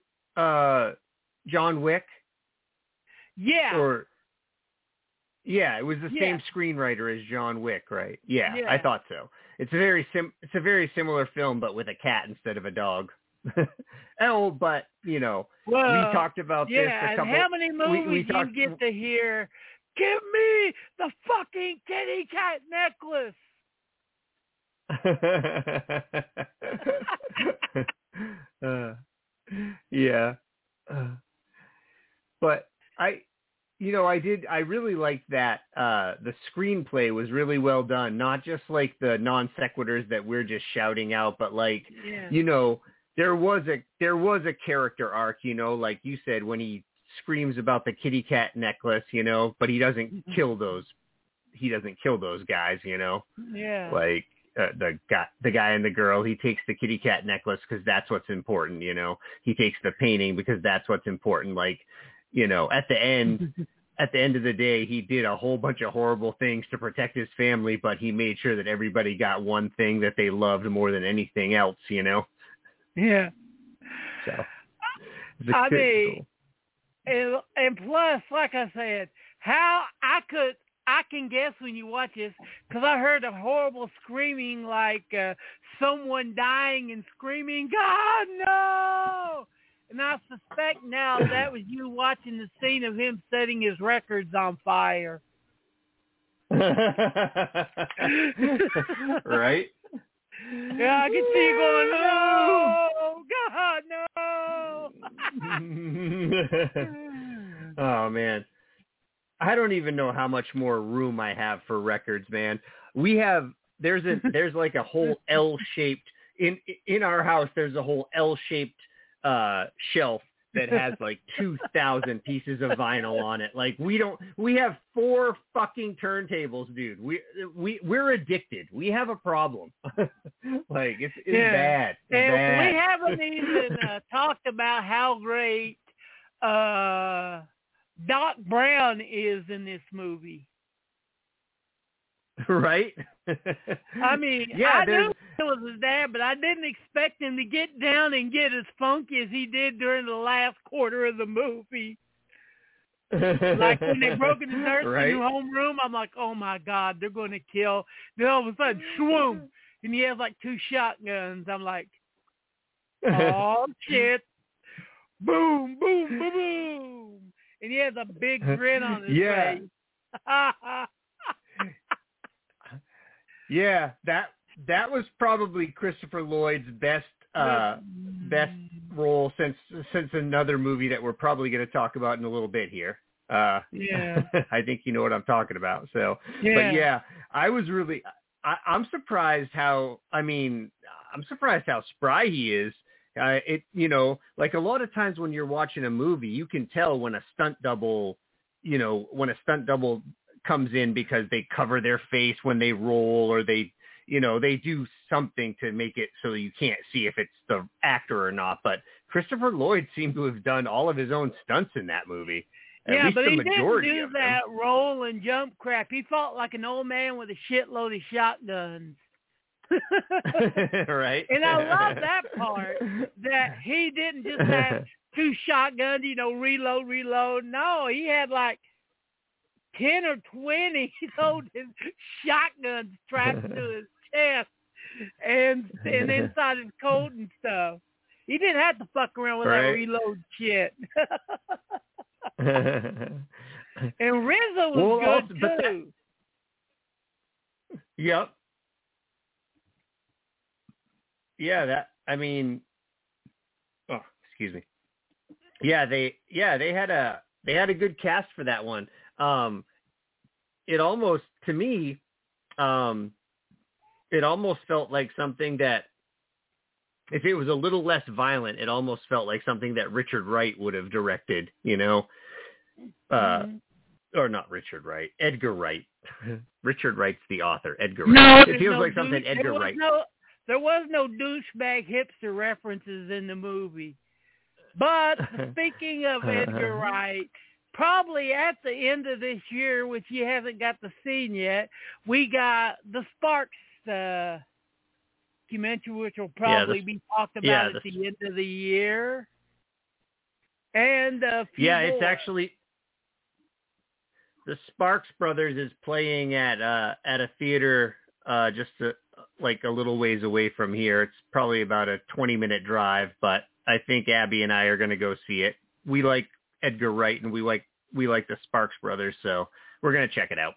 John Wick? Yeah. It was the same screenwriter as John Wick, right? Yeah, yeah. I thought so. It's a very similar film, but with a cat instead of a dog. But you know, we talked about this. A couple, and how many movies you get to hear? Give me the fucking kitty cat necklace. But I really liked that. The screenplay was really well done. Not just like the non sequiturs that we're just shouting out, but like, there was a character arc, you know, like you said, when he screams about the kitty cat necklace, you know, but he doesn't kill those guys, you know. Yeah. Like the guy and the girl, he takes the kitty cat necklace because that's what's important, you know. He takes the painting because that's what's important. Like, you know, at the end of the day, he did a whole bunch of horrible things to protect his family, but he made sure that everybody got one thing that they loved more than anything else, you know. Yeah. So I mean, and plus, like I said, I can guess when you watch this, because I heard a horrible screaming, like someone dying and screaming, God, no! And I suspect now that was you watching the scene of him setting his records on fire. Right? Yeah, I can see you going, no! God, no! Oh, man. I don't even know how much more room I have for records, man. We have there's like a whole L-shaped in our house. There's a whole L-shaped shelf that has like 2,000 pieces of vinyl on it. Like we have four fucking turntables, dude. We're addicted. We have a problem. Like it's bad. It's bad. We haven't even talked about how great Doc Brown is in this movie. Right? I mean, yeah, I knew it was his dad, but I didn't expect him to get down and get as funky as he did during the last quarter of the movie. Like when they broke into the nursing home room, I'm like, oh my God, they're going to kill. Then all of a sudden, swoom, and he has like two shotguns. I'm like, oh shit. Boom, boom, boom, boom. And he has a big grin on his face. Yeah, that was probably Christopher Lloyd's best role since another movie that we're probably going to talk about in a little bit here. I think you know what I'm talking about. So, but yeah, I was really I'm surprised how spry he is. It, you know, like a lot of times when you're watching a movie, you can tell when a stunt double, comes in because they cover their face when they roll, or they, they do something to make it so you can't see if it's the actor or not. But Christopher Lloyd seemed to have done all of his own stunts in that movie. Yeah, but he didn't do that roll and jump crap. He fought like an old man with a shitload of shotguns. Right. And I love that part, that he didn't just have two shotguns, reload. No, he had like 10 or 20 loaded shotguns strapped to his chest and inside his coat and stuff. He didn't have to fuck around with that reload shit. And Rizzo was good too. Yep. Yeah, Yeah, they had a good cast for that one. It almost felt like something that, if it was a little less violent, it almost felt like something that Richard Wright would have directed, or not Richard Wright, Edgar Wright. Richard Wright's the author, Edgar Wright. It feels like something Edgar Wright. There was no douchebag hipster references in the movie. But speaking of Edgar Wright, probably at the end of this year, which you haven't got to see yet, we got the Sparks documentary, which will probably be talked about at the end of the year. And a few more. It's actually the Sparks Brothers is playing at a theater like a little ways away from here. It's probably about a 20-minute drive, but I think Abby and I are going to go see it. We like Edgar Wright and we like the Sparks Brothers, so we're going to check it out.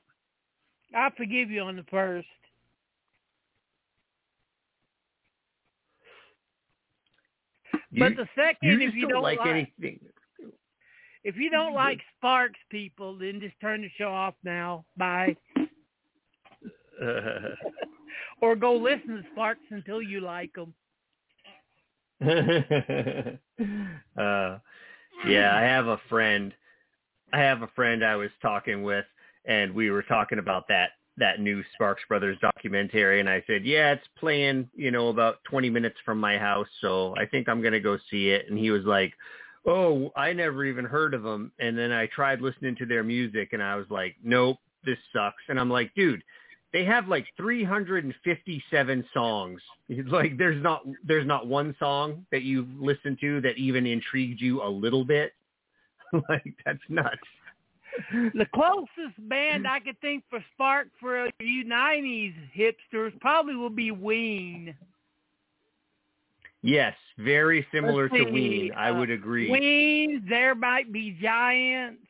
I forgive you on the first. But the second, if you don't like anything, if you don't like Sparks, people, then just turn the show off now. Bye. Or go listen to Sparks until you like them. I have a friend I was talking with, and we were talking about that new Sparks Brothers documentary, and I said, it's playing, about 20 minutes from my house, so I think I'm going to go see it. And he was like, oh, I never even heard of them. And then I tried listening to their music, and I was like, nope, this sucks. And I'm like, dude, They have like 357 songs. It's like there's not one song that you've listened to that even intrigued you a little bit. Like, that's nuts. The closest band I could think for Spark for you 90s hipsters probably will be Ween. Yes, very similar to Ween. I would agree. Ween, There Might Be Giants.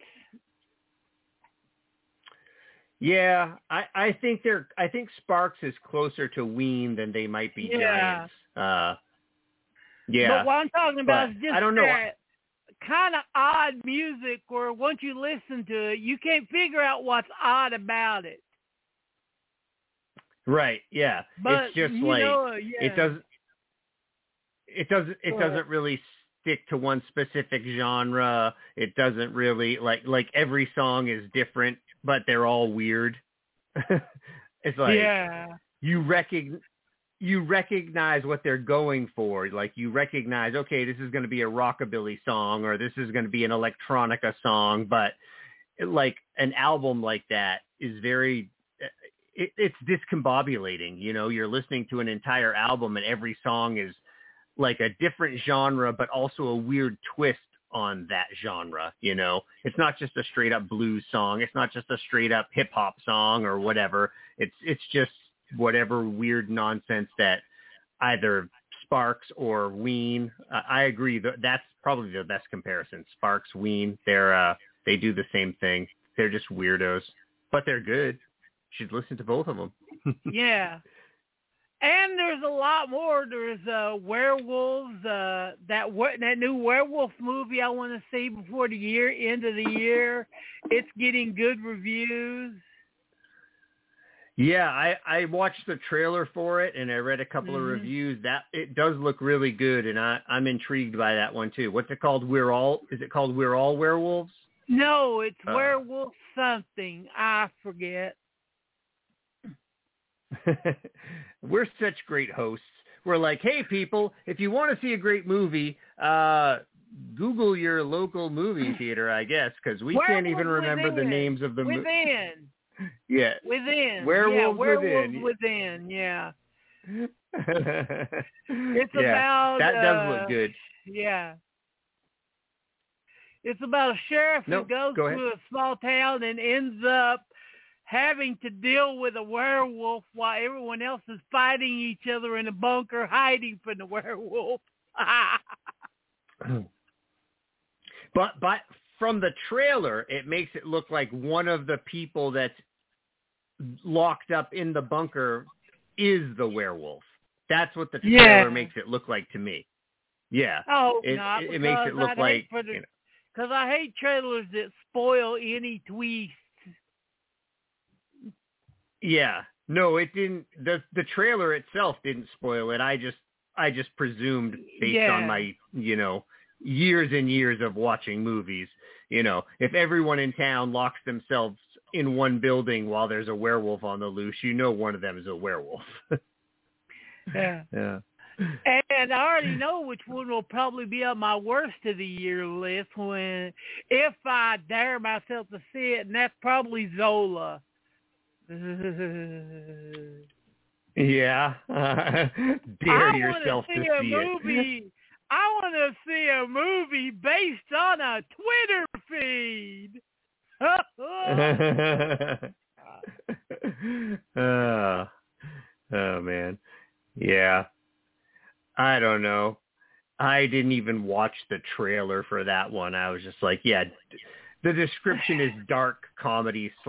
Yeah, I think Sparks is closer to Ween than They Might Be Giants. Yeah. But what I'm talking about is just that kind of odd music where once you listen to it, you can't figure out what's odd about it. Right, yeah. But it's just like, it doesn't really stick to one specific genre. It doesn't really like every song is different, but they're all weird. It's like you recognize what they're going for. Like, you recognize, okay, this is going to be a rockabilly song, or this is going to be an electronica song, but like an album like that is very it's discombobulating. You know, you're listening to an entire album and every song is like a different genre, but also a weird twist on that genre. You know, it's not just a straight up blues song. It's not just a straight up hip hop song or whatever. It's just whatever weird nonsense that either Sparks or Ween. I agree that that's probably the best comparison. Sparks, Ween, they do the same thing. They're just weirdos, but they're good. You should listen to both of them. Yeah. And there's a lot more. There's werewolves, that new werewolf movie I want to see before the end of the year. It's getting good reviews. Yeah, I watched the trailer for it, and I read a couple of reviews. That it does look really good, and I'm intrigued by that one too. What's it called? We're All Werewolves? No, it's Werewolf something. I forget. We're such great hosts. We're like, hey people, if you want to see a great movie, Google your local movie theater, I guess, because we can't even remember the names of the movies. Yeah. Werewolves Within. Yeah. It's about that does look good. Yeah. It's about a sheriff who goes to a small town and ends up having to deal with a werewolf while everyone else is fighting each other in a bunker, hiding from the werewolf. But from the trailer, it makes it look like one of the people that's locked up in the bunker is the werewolf. That's what the trailer makes it look like to me. Yeah. Oh, it makes it look like... Because I hate trailers that spoil any twist. Yeah. No, it didn't. The trailer itself didn't spoil it. I just presumed based on my, years and years of watching movies, if everyone in town locks themselves in one building while there's a werewolf on the loose, one of them is a werewolf. Yeah. And I already know which one will probably be on my worst of the year list if I dare myself to see it, and that's probably Zola. Yeah. Dare yourself to see it. I want to see a movie based on a Twitter feed. Oh, man. Yeah. I don't know. I didn't even watch the trailer for that one. I was just like, the description is dark comedy /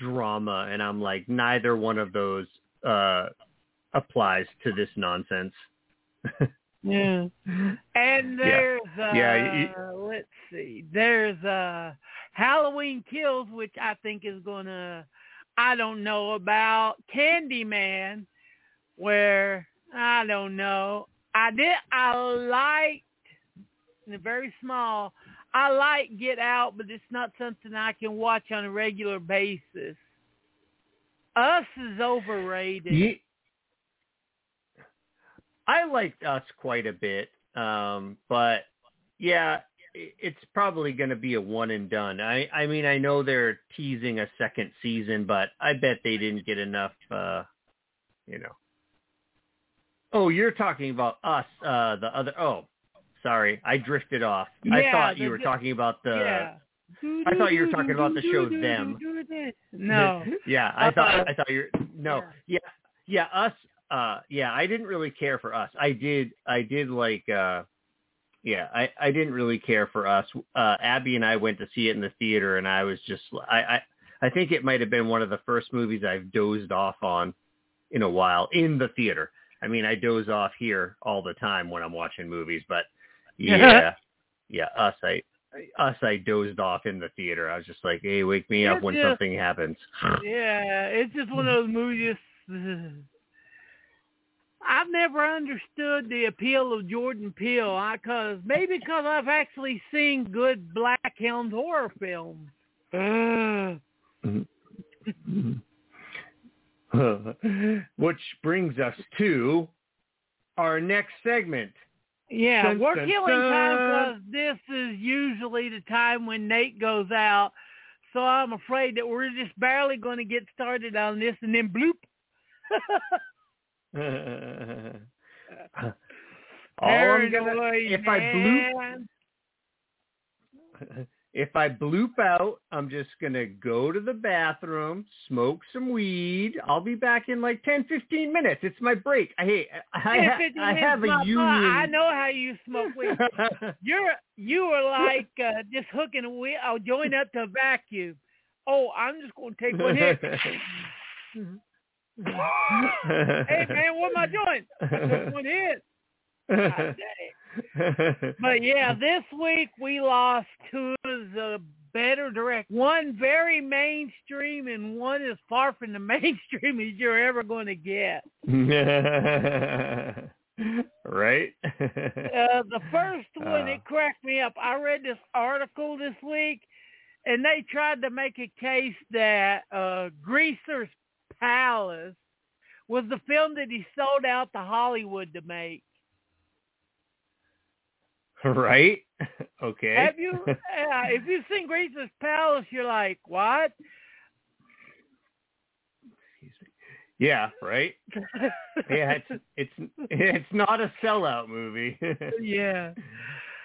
drama, and I'm like, neither one of those applies to this nonsense. Yeah. And there's let's see, there's Halloween Kills, which I think is gonna, I don't know about Candyman, where I don't know. I liked Get Out, but it's not something I can watch on a regular basis. Us is overrated. I liked Us quite a bit, but it's probably going to be a one and done. I mean, I know they're teasing a second season, but I bet they didn't get enough, you know. Oh, you're talking about Us, the other. Oh, sorry. I drifted off. Yeah, I thought you were talking about the. Yeah. I thought you were talking about the show Them. No. Yeah, I thought you're no. Yeah. Yeah, Us. Yeah, I didn't really care for Us. I did like yeah, I didn't really care for Us. Abby and I went to see it in the theater, and I was just I think it might have been one of the first movies I've dozed off on in a while in the theater. I mean, I doze off here all the time when I'm watching movies, but yeah. Yeah, I dozed off in the theater. I was just like, hey, wake me up when something happens. Yeah, it's just one of those movies. I've never understood the appeal of Jordan Peele. Maybe because I've actually seen good black-helmed horror films. Which brings us to our next segment. Yeah, we're killing time because this is usually the time when Nate goes out. So I'm afraid that we're just barely going to get started on this and then bloop. If I bloop out, I'm just going to go to the bathroom, smoke some weed. I'll be back in like 10, 15 minutes. It's my break. I have a union. I know how you smoke weed. You were like just hooking a weed. I'll join up to a vacuum. Oh, I'm just going to take one hit. Hey, man, what am I doing? I took one hit. God dang. But yeah, this week we lost two of the better direct. One very mainstream and one as far from the mainstream as you're ever going to get. Right? The first one, it cracked me up. I read this article this week, and they tried to make a case that Greaser's Palace was the film that he sold out to Hollywood to make. Right? Okay. Have you? If you've seen Greaser's Palace, you're like, what? Excuse me. Yeah. Right. Yeah. It's not a sellout movie. Yeah.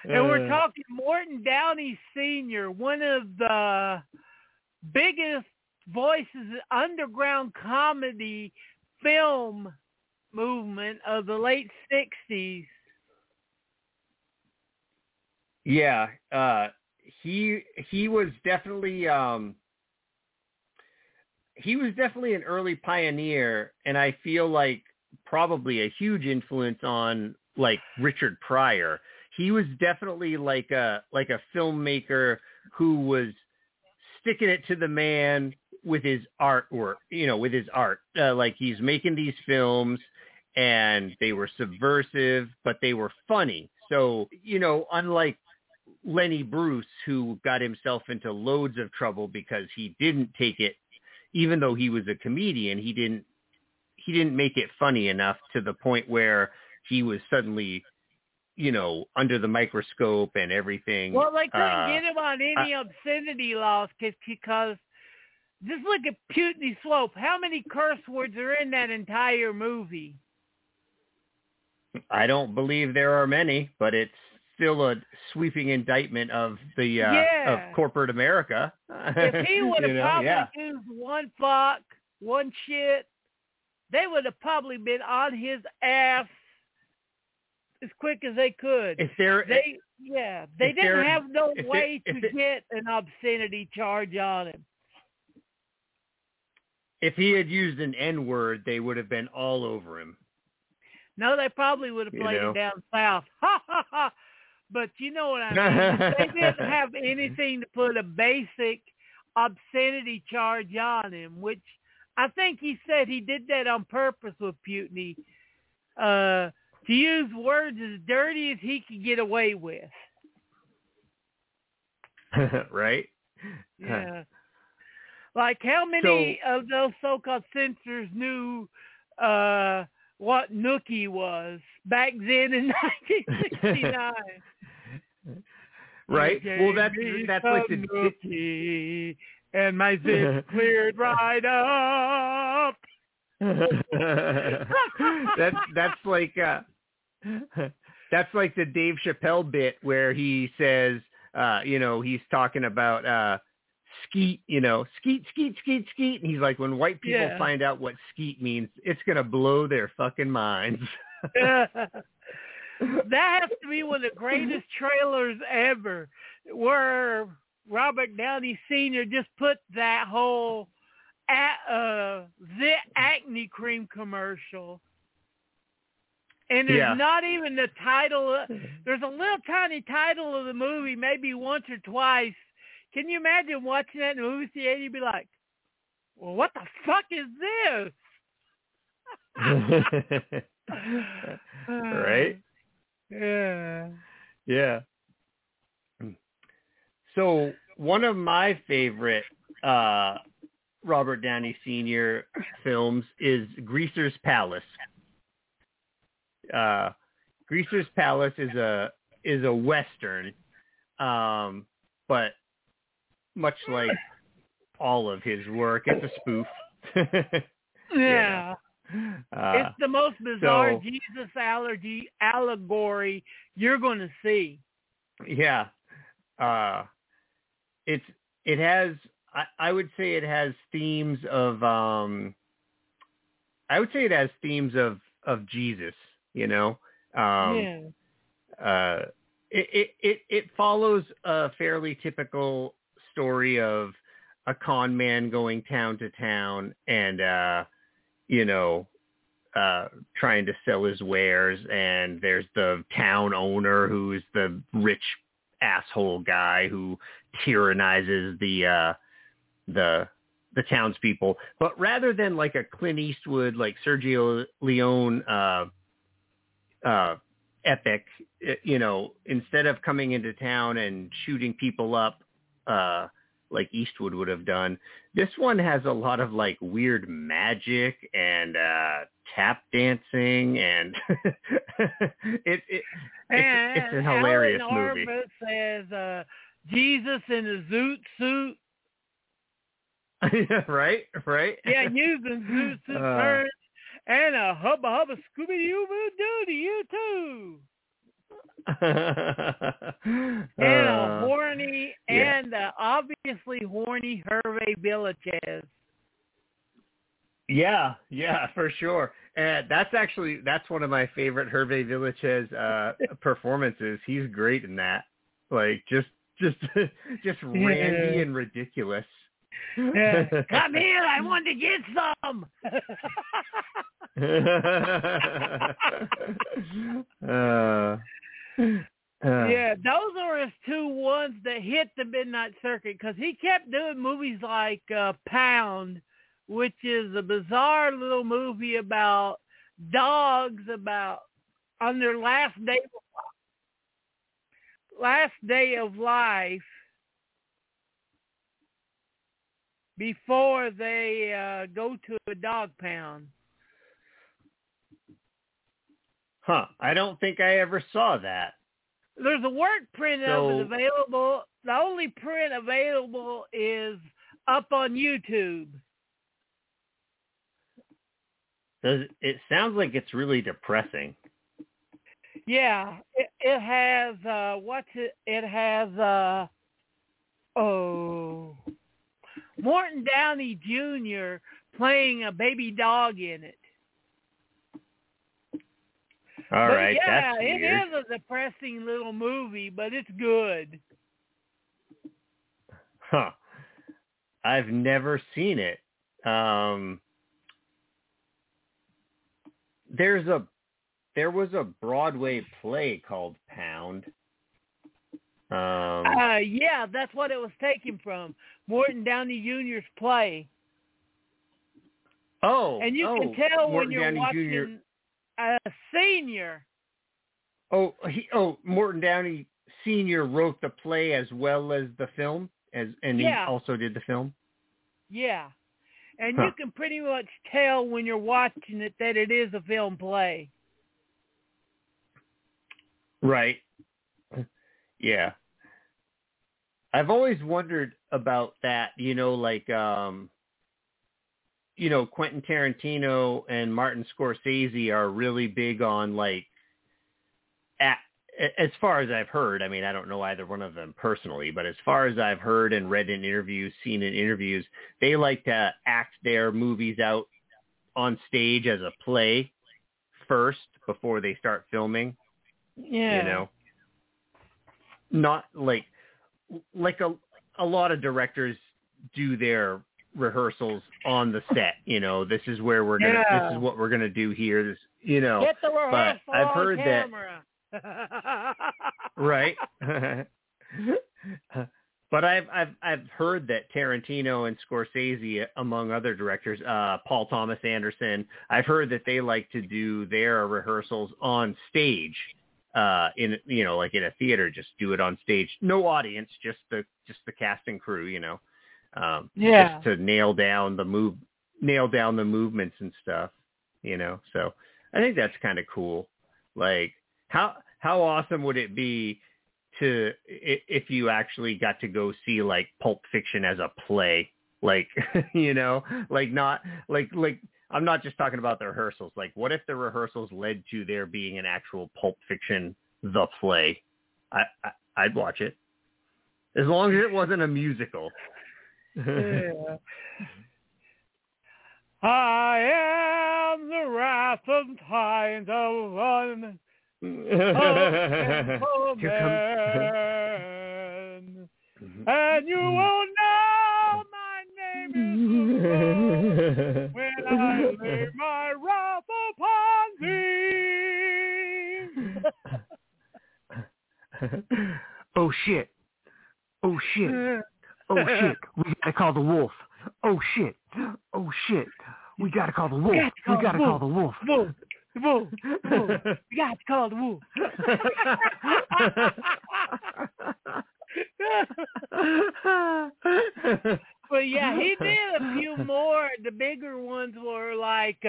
And we're talking Morton Downey Sr., one of the biggest voices in underground comedy film movement of the late '60s. Yeah, he was definitely an early pioneer, and I feel like probably a huge influence on like Richard Pryor. He was definitely like a filmmaker who was sticking it to the man with his artwork, you know, with his art. Like he's making these films, and they were subversive, but they were funny. So, you know, unlike Lenny Bruce, who got himself into loads of trouble because he didn't take it, even though he was a comedian, he didn't make it funny enough to the point where he was suddenly, you know, under the microscope and everything. Well, they couldn't get him on any obscenity laws because just look at Putney Slope. How many curse words are in that entire movie? I don't believe there are many, but it's still a sweeping indictment of the of corporate America. If he would have used one fuck, one shit, they would have probably been on his ass as quick as they could. They didn't have no way to get an obscenity charge on him. If he had used an N-word, they would have been all over him. No, they probably would have played it down south. Ha, ha, ha. But you know what I mean. They didn't have anything to put a basic obscenity charge on him, which I think he said he did that on purpose with Putney, to use words as dirty as he could get away with. Right? Yeah. Like how many of those so-called censors knew what nookie was back then in 1969. Right? Well, that's like the... And my zip cleared right up. That's like the Dave Chappelle bit where he says, you know, he's talking about skeet, you know, skeet, skeet, skeet, skeet. And he's like, when white people find out what skeet means, it's going to blow their fucking minds. That has to be one of the greatest trailers ever, where Robert Downey Sr. just put that whole the acne cream commercial. And there's not even the title. There's a little tiny title of the movie, maybe once or twice. Can you imagine watching that in the movie theater? You'd be like, well, what the fuck is this? Right? Yeah. Yeah. So one of my favorite Robert Downey Sr. films is Greaser's Palace. Greaser's Palace is a Western, but much like all of his work, it's a spoof. Yeah. It's the most bizarre Jesus allegory you're going to see. Yeah. I would say it has themes of Jesus, you know. It follows a fairly typical story of a con man going town to town and trying to sell his wares, and there's the town owner who's the rich asshole guy who tyrannizes the townspeople. But rather than like a Clint Eastwood, like Sergio Leone epic, you know, instead of coming into town and shooting people up like Eastwood would have done, this one has a lot of like weird magic and tap dancing, and it's a hilarious Alan movie. Armas says Jesus in a zoot suit. Right. Yeah, using zoot suit turns and a hubba hubba Scooby Doo do to you too. And a horny and obviously horny Hervé Villachez. Yeah, for sure. And that's one of my favorite Hervé Villachez performances. He's great in that. Like just randy and ridiculous. Yeah. Come here, I want to get some. Yeah, those are his two ones that hit the midnight circuit, because he kept doing movies like Pound, which is a bizarre little movie about dogs on their last day of life before they go to a dog pound. Huh, I don't think I ever saw that. There's a work print of it available. The only print available is up on YouTube. It sounds like it's really depressing. Yeah, it has, Morton Downey Jr. playing a baby dog in it. All but right, yeah, that's weird. It is a depressing little movie, but it's good. Huh. I've never seen it. There was a Broadway play called Pound. Yeah, that's what it was taken from. Morton Downey Jr.'s play. Oh. And you can tell Morton when you're Downey watching... Jr. Senior. Morton Downey Senior wrote the play as well as the film, and he also did the film. Yeah, and you can pretty much tell when you're watching it that it is a film play. Right. Yeah. I've always wondered about that, you know, like, you know, Quentin Tarantino and Martin Scorsese are really big on, like, as far as I've heard, I mean, I don't know either one of them personally, but as far as I've heard and read in interviews, seen in interviews, they like to act their movies out on stage as a play first before they start filming. Yeah. You know, not like a lot of directors do their rehearsals on the set, you know, this is where we're going to, this is what we're going to do here. This, you know, get the rehearsal but I've heard on camera. That, right. But I've heard that Tarantino and Scorsese, among other directors, Paul Thomas Anderson, I've heard that they like to do their rehearsals on stage, in, you know, like in a theater, just do it on stage, no audience, just the cast and crew, you know, just to nail down the movements and stuff, you know. So I think that's kind of cool. Like how awesome would it be to if you actually got to go see like Pulp Fiction as a play, like, you know, like not like I'm not just talking about the rehearsals. Like, what if the rehearsals led to there being an actual Pulp Fiction, the play? I'd watch it as long as it wasn't a musical. Yeah. I am the wrath and kind of one. Oh, man. And you will know my name is when I lay my wrath upon thee. Oh shit, we gotta call the wolf. Oh shit, we gotta call the wolf. We gotta call the wolf. Wolf. We got to call the wolf. But yeah, he did a few more. The bigger ones were like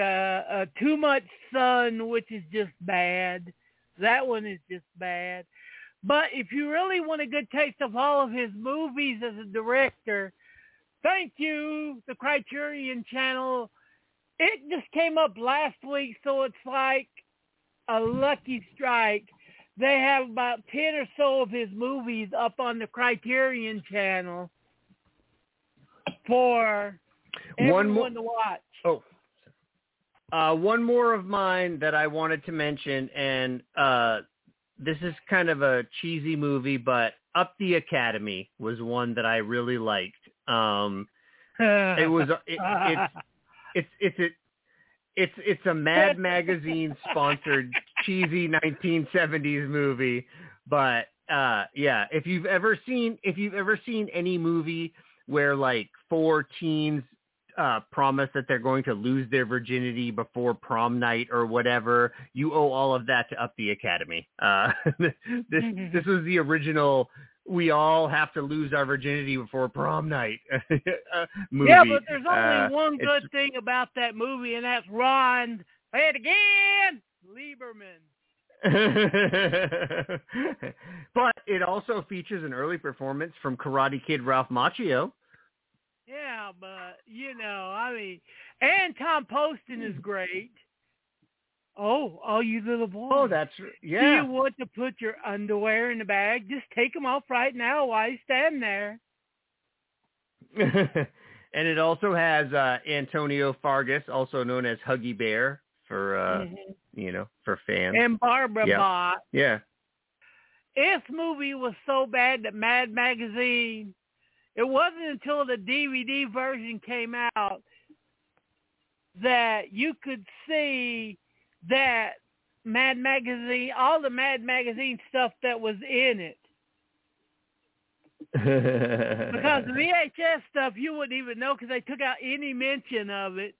Too Much Sun, which is just bad. That one is just bad. But if you really want a good taste of all of his movies as a director, thank you, the Criterion Channel. It just came up last week, so it's like a lucky strike. They have about 10 or so of his movies up on the Criterion Channel for everyone to watch. Oh, one more of mine that I wanted to mention, and this is kind of a cheesy movie, but Up the Academy was one that I really liked. It's a Mad Magazine sponsored cheesy 1970s movie, but yeah, if you've ever seen any movie where like four teens promise that they're going to lose their virginity before prom night or whatever, you owe all of that to Up the Academy. This was the original. We all have to lose our virginity before prom night movie. Yeah, but there's only one good thing about that movie, and that's Ron. Say it again, Lieberman. But it also features an early performance from Karate Kid Ralph Macchio. Yeah, but, you know, I mean, and Tom Poston is great. Oh, all you little boys. Oh, that's, yeah. Do you want to put your underwear in the bag? Just take them off right now while you stand there. And it also has Antonio Fargas, also known as Huggy Bear, for, you know, for fans. And Barbara Bach. Yeah. This movie was so bad that Mad Magazine, it wasn't until the DVD version came out that you could see that Mad Magazine, all the Mad Magazine stuff that was in it. Because the VHS stuff, you wouldn't even know because they took out any mention of it.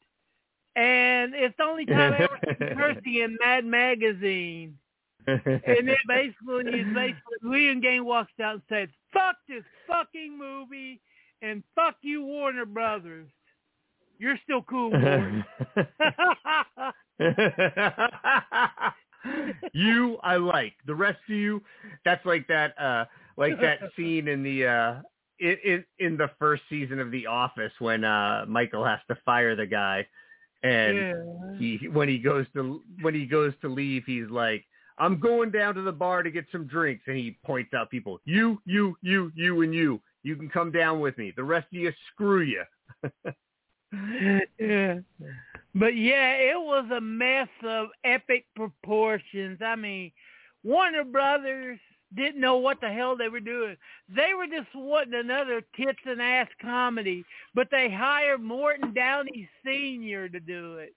And it's the only time I ever seen Percy in Mad Magazine. And then basically William Gaines walks out and says, fuck this fucking movie and fuck you, Warner Brothers. You're still cool, Warren. You, I like. The rest of you, that's like that scene in the in the first season of The Office when Michael has to fire the guy, and when he goes to leave, he's like, "I'm going down to the bar to get some drinks," and he points out people, you, and you. You can come down with me. The rest of you, screw you. Yeah. But, yeah, it was a mess of epic proportions. I mean, Warner Brothers didn't know what the hell they were doing. They were just wanting another tits and ass comedy, but they hired Morton Downey Sr. to do it.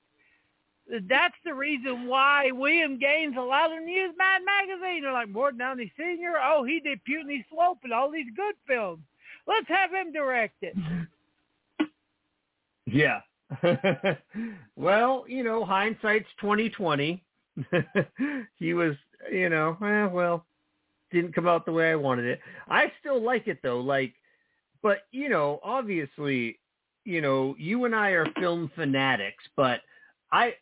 That's the reason why William Gaines allowed them to use Mad Magazine. They're like, Morton Downey Sr., oh, he did Putney Slope and all these good films. Let's have him direct it. Yeah. Well, you know, hindsight's 20/20. He was, you know, well, didn't come out the way I wanted it. I still like it though. Like, but you know, obviously, you know, you and I are film fanatics, but I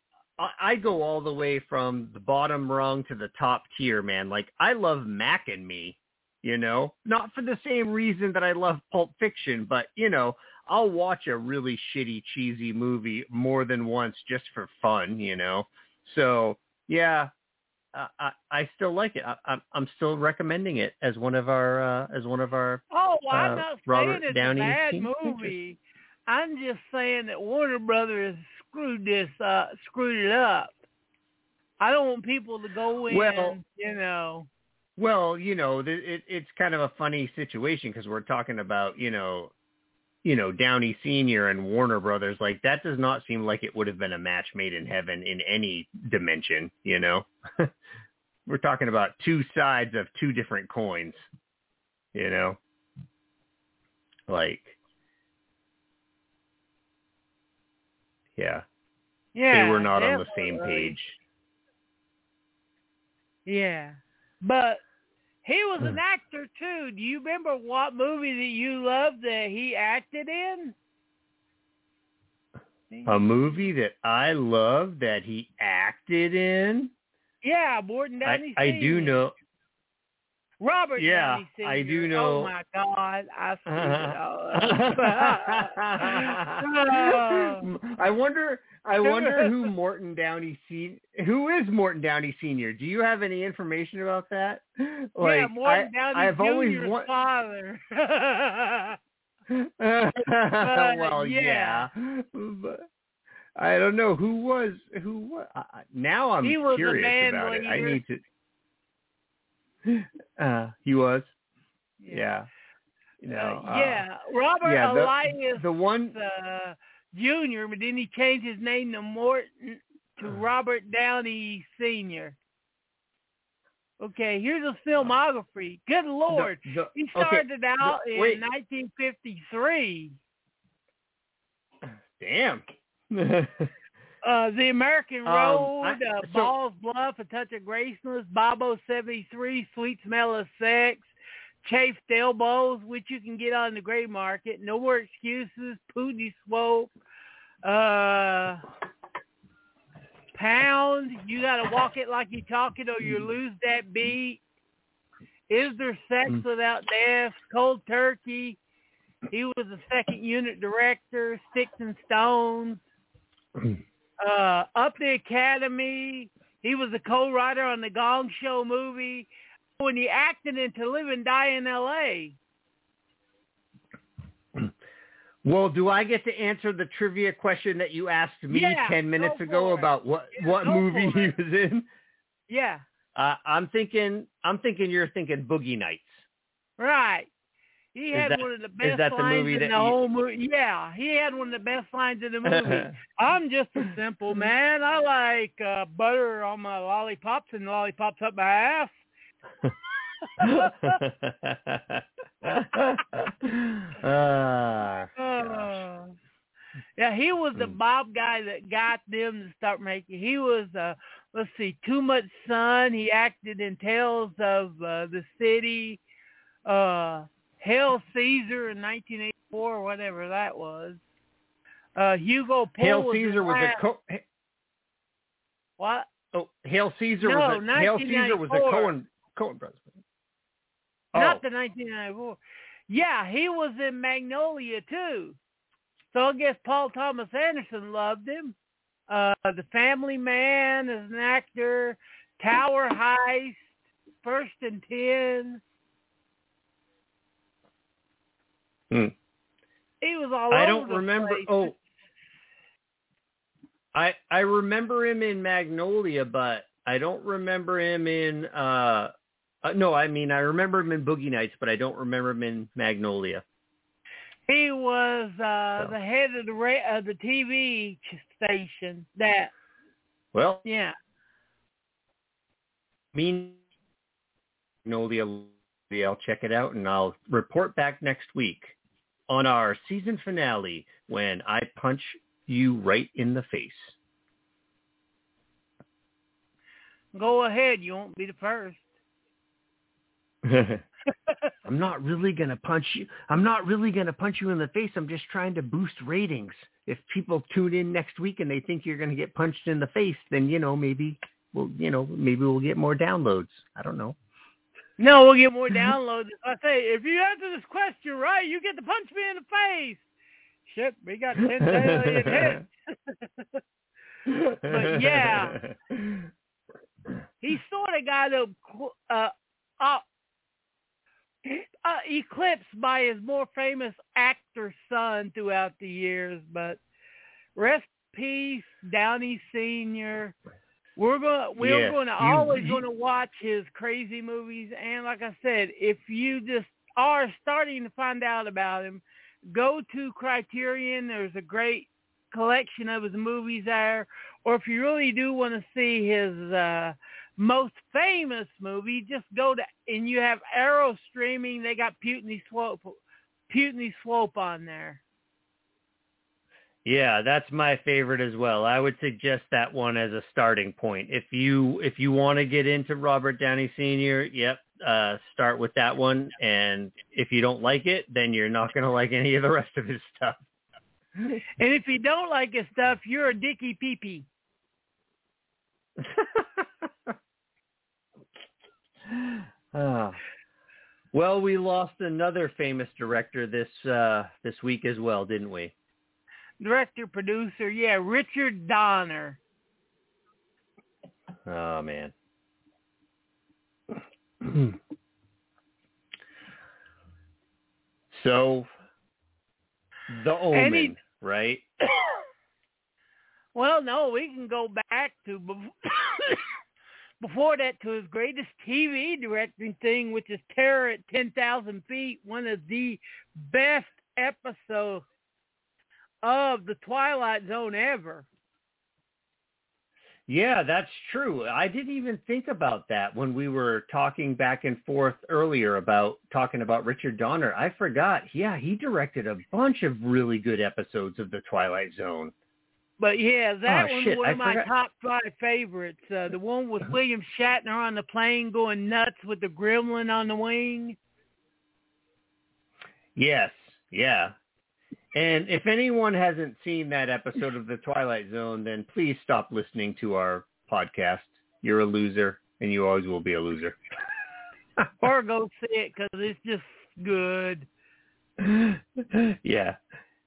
go all the way from the bottom rung to the top tier, man. Like, I love Mac and Me, you know, not for the same reason that I love Pulp Fiction, but you know, I'll watch a really shitty, cheesy movie more than once just for fun, you know? So, yeah, I still like it. I'm still recommending it as one of our, Oh, well, I'm not Robert saying it's Downey a bad movie. I'm just saying that Warner Brothers screwed it up. I don't want people to go in, you know. Well, you know, it's kind of a funny situation because we're talking about, you know, Downey Sr. and Warner Brothers, like that does not seem like it would have been a match made in heaven in any dimension, you know. We're talking about two sides of two different coins, you know. Like, yeah, they were not on the same page. Yeah, but he was an actor, too. Do you remember what movie that you loved that he acted in? A movie that I loved that he acted in? Yeah, Morton Downey Sr. I do know. Robert Downey Sr. I do know. Oh, my God. I screwed it up. I wonder who Morton Downey Sr. Who is Morton Downey Sr.? Do you have any information about that? Like, yeah, Morton Downey Jr.'s father. Well, yeah. But I don't know who was. Now I'm curious about it. I need to. He was. Yeah. You know. Robert Elias. The one. Junior, but then he changed his name to Morton to Robert Downey Sr. Okay, here's his filmography. Good Lord. He started out in 1953. Damn. The American Road, Ball's Bluff, A Touch of Graceless, Bobo 73, Sweet Smell of Sex, Chafed Elbows, which you can get on the gray market, No More Excuses, Pooty Swope, Pound, You Gotta Walk It Like You Talk It or You Lose That Beat, Is There Sex Without Death, Cold Turkey, he was the second unit director, Sticks and Stones, Up the Academy, he was a co-writer on the Gong Show movie, when he acted in To Live and Die in L.A. Well, do I get to answer the trivia question that you asked me 10 minutes ago about what movie he was in? Yeah. I'm thinking you're thinking Boogie Nights. Right. He had one of the best lines in the whole movie. Yeah, he had one of the best lines in the movie. I'm just a simple man. I like butter on my lollipops and lollipops up my ass. Yeah, he was the Bob guy that got them to start making. He was Too Much Sun. He acted in Tales of the City, Hail Caesar in 1984 or whatever that was. Hugo Pohl. Hail Caesar was a what? Oh, Hail Caesar was a Coen brothers. Oh. Not the 1994. Yeah, he was in Magnolia, too. So I guess Paul Thomas Anderson loved him. The Family Man as an actor, Tower Heist, First and 10. He was all I over the remember, place. Oh, I remember him in Magnolia, but I don't remember him in... I remember him in Boogie Nights, but I don't remember him in Magnolia. He was the head of the TV station. That. Well. Yeah. Magnolia. I'll check it out, and I'll report back next week on our season finale when I punch you right in the face. Go ahead. You won't be the first. I'm not really going to punch you. I'm not really going to punch you in the face. I'm just trying to boost ratings. If people tune in next week and they think you're going to get punched in the face, then, maybe we'll get more downloads. I don't know. No, we'll get more downloads. I say, if you answer this question right, you get to punch me in the face. Shit, we got 10 million hits. But yeah, he sort of got eclipsed by his more famous actor son throughout the years, but rest in peace, Downey Sr. We're always gonna watch his crazy movies, and like I said, if you just are starting to find out about him, go to Criterion. There's a great collection of his movies there, or if you really do want to see his most famous movie, just go to, and you have Arrow streaming. They got Putney Swope on there. Yeah, that's my favorite as well. I would suggest that one as a starting point. If you want to get into Robert Downey Sr., start with that one. And if you don't like it, then you're not going to like any of the rest of his stuff. And if you don't like his stuff, you're a dicky peepee. Well, we lost another famous director this week as well, didn't we? Director, producer, Richard Donner. Oh, man. So, The Omen, right? Well, no, we can go back to... Before that, to his greatest TV directing thing, which is Terror at 10,000 Feet, one of the best episodes of The Twilight Zone ever. Yeah, that's true. I didn't even think about that when we were talking back and forth earlier about talking about Richard Donner. I forgot. Yeah, he directed a bunch of really good episodes of The Twilight Zone. But yeah, that was one of my top five favorites. The one with William Shatner on the plane going nuts with the gremlin on the wing. Yes, yeah. And if anyone hasn't seen that episode of The Twilight Zone, then please stop listening to our podcast. You're a loser, and you always will be a loser. Or go see it, because it's just good. Yeah.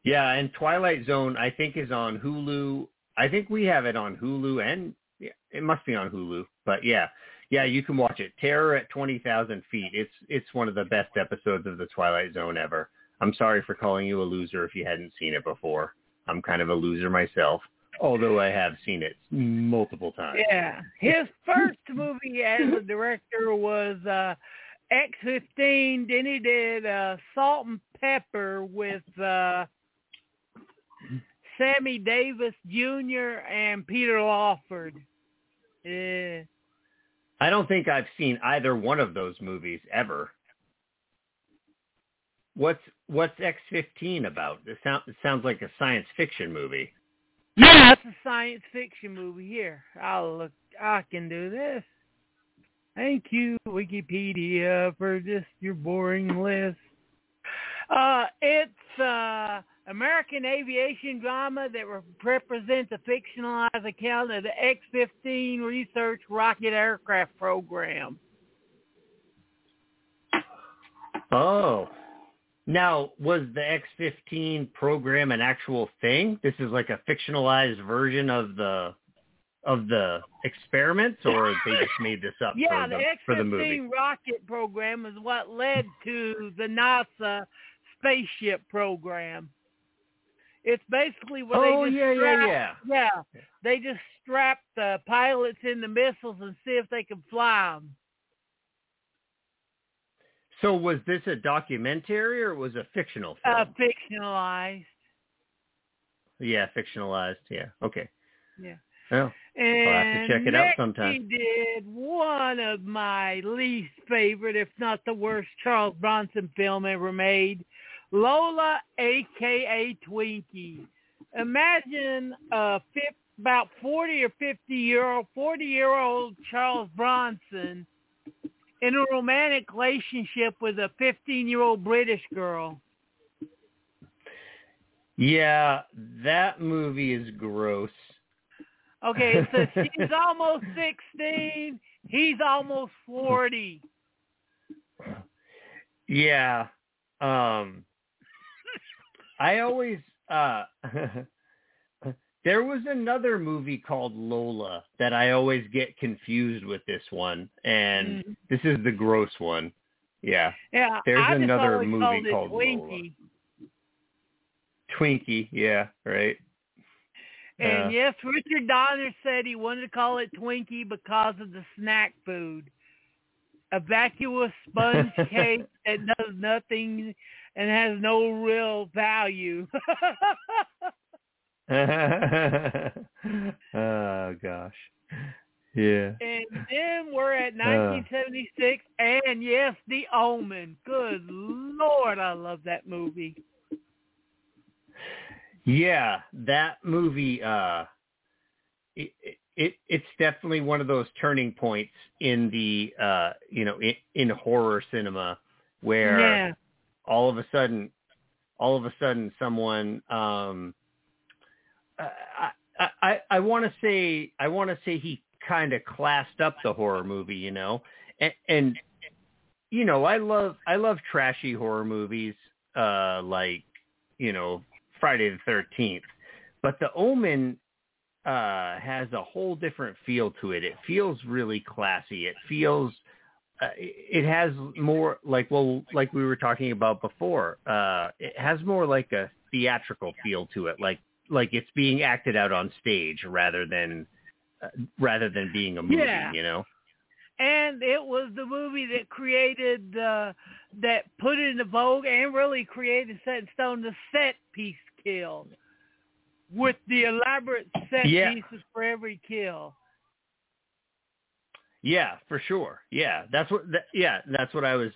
Yeah, and Twilight Zone, I think, is on Hulu. I think we have it on Hulu, and it must be on Hulu. But yeah, you can watch it. Terror at 20,000 Feet. It's one of the best episodes of The Twilight Zone ever. I'm sorry for calling you a loser if you hadn't seen it before. I'm kind of a loser myself, although I have seen it multiple times. Yeah, his first movie as a director was X-15. Then he did Salt and Pepper with... Sammy Davis Jr. and Peter Lawford. Yeah. I don't think I've seen either one of those movies ever. What's X-15 about? It sounds like a science fiction movie. Yeah, it's a science fiction movie. Here, I'll look. I can do this. Thank you, Wikipedia, for just your boring list. It's American aviation drama that represents a fictionalized account of the X-15 research rocket aircraft program. Oh, Now, was the X-15 program an actual thing? This is like a fictionalized version of the experiments, or they just made this up for the movie? Yeah, the X-15 rocket program is what led to the NASA spaceship program. It's basically what they just strapped the pilots in the missiles and see if they can fly them. So was this a documentary or was it a fictional film? Fictionalized. Yeah, fictionalized. Yeah. Okay. Yeah. Well, I'll have to check it out sometime. He did one of my least favorite, if not the worst, Charles Bronson film ever made, Lola, a.k.a. Twinkie. Imagine about 40 or 50-year-old Charles Bronson in a romantic relationship with a 15-year-old British girl. Yeah, that movie is gross. Okay, so she's almost 16. He's almost 40. Yeah. I always, there was another movie called Lola that I always get confused with this one. And this is the gross one. Yeah. Yeah. There's another movie called Twinkie. Lola. Twinkie. Yeah. Right. And yes, Richard Donner said he wanted to call it Twinkie because of the snack food. A vacuous sponge cake that does nothing and has no real value. Oh, gosh. Yeah. And then we're at 1976, and yes, The Omen. Good Lord, I love that movie. Yeah, that movie, it's definitely one of those turning points in the, in horror cinema where all of a sudden someone, I want to say he kind of classed up the horror movie, and I love trashy horror movies, like, Friday the 13th, but The Omen has a whole different feel to it. It feels really classy. It feels it has more like we were talking about before. It has more like a theatrical feel to it, like it's being acted out on stage rather than being a movie, And it was the movie that created, that put into vogue and really created, set in stone, the set piece kill, with the elaborate set pieces for every kill. Yeah, for sure. Yeah, that's what I was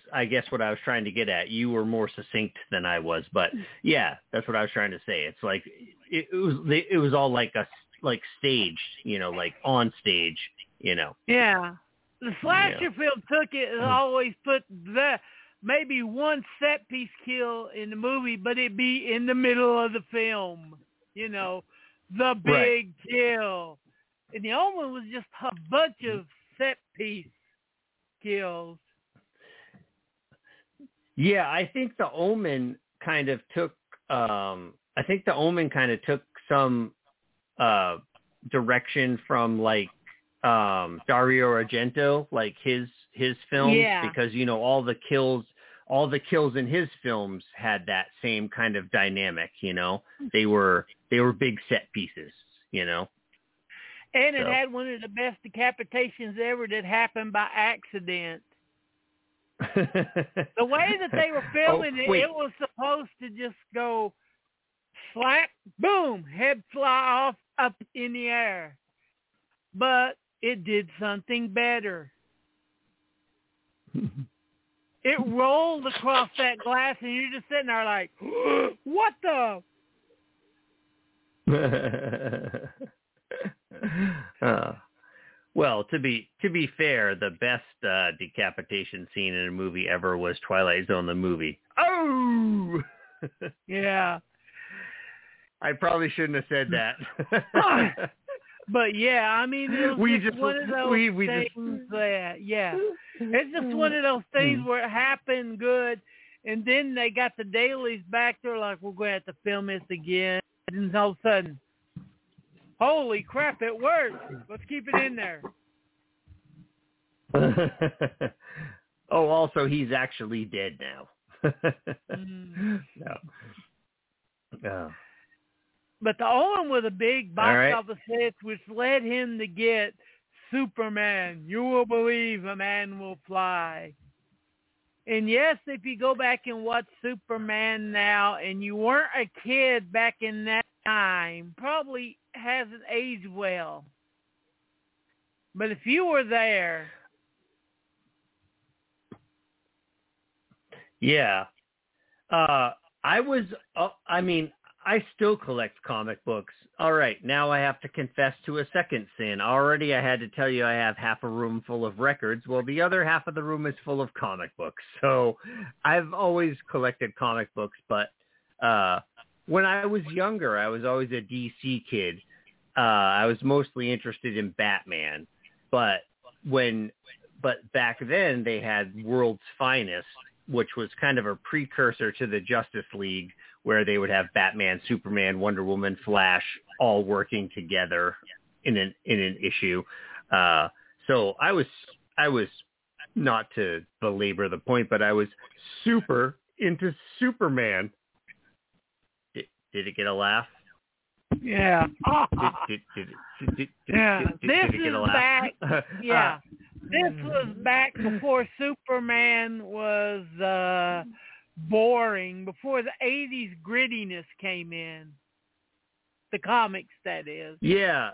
trying to get at. You were more succinct than I was, but yeah, that's what I was trying to say. It's like it was all like staged, like on stage, Yeah. The slasher film took it and always put maybe one set piece kill in the movie, but it'd be in the middle of the film, the big kill. And The Omen was just a bunch of set piece kills. Yeah, I think The Omen kind of took some direction from Dario Argento, like his films, because all the kills in his films had that same kind of dynamic. They were big set pieces. And it had one of the best decapitations ever that happened by accident. The way that they were filming it was supposed to just go slap, boom, head fly off up in the air, but it did something better. It rolled across that glass, and you're just sitting there like, what the? Well, to be fair, the best decapitation scene in a movie ever was Twilight Zone, the movie. Oh! Yeah. I probably shouldn't have said that. But yeah, I mean, it's just one of those things where it happened good, And then they got the dailies back. They're like, we're going to have to film this again. And all of a sudden, holy crap, it worked. Let's keep it in there. Oh, also, he's actually dead now. No. But the Owen was a big box office hit, which led him to get Superman. You will believe a man will fly. And yes, if you go back and watch Superman now, and you weren't a kid back in that time, probably hasn't aged well. But if you were there... Yeah. I still collect comic books. All right, now I have to confess to a second sin. Already I had to tell you I have half a room full of records. Well, the other half of the room is full of comic books. So I've always collected comic books, but when I was younger, I was always a DC kid. I was mostly interested in Batman. But back then, they had World's Finest, which was kind of a precursor to the Justice League, where they would have Batman, Superman, Wonder Woman, Flash, all working together in an issue. So I was not to belabor the point, but I was super into Superman. Did it get a laugh? Yeah. This was back before Superman was boring, before the 80s grittiness came in. The comics, that is. Yeah.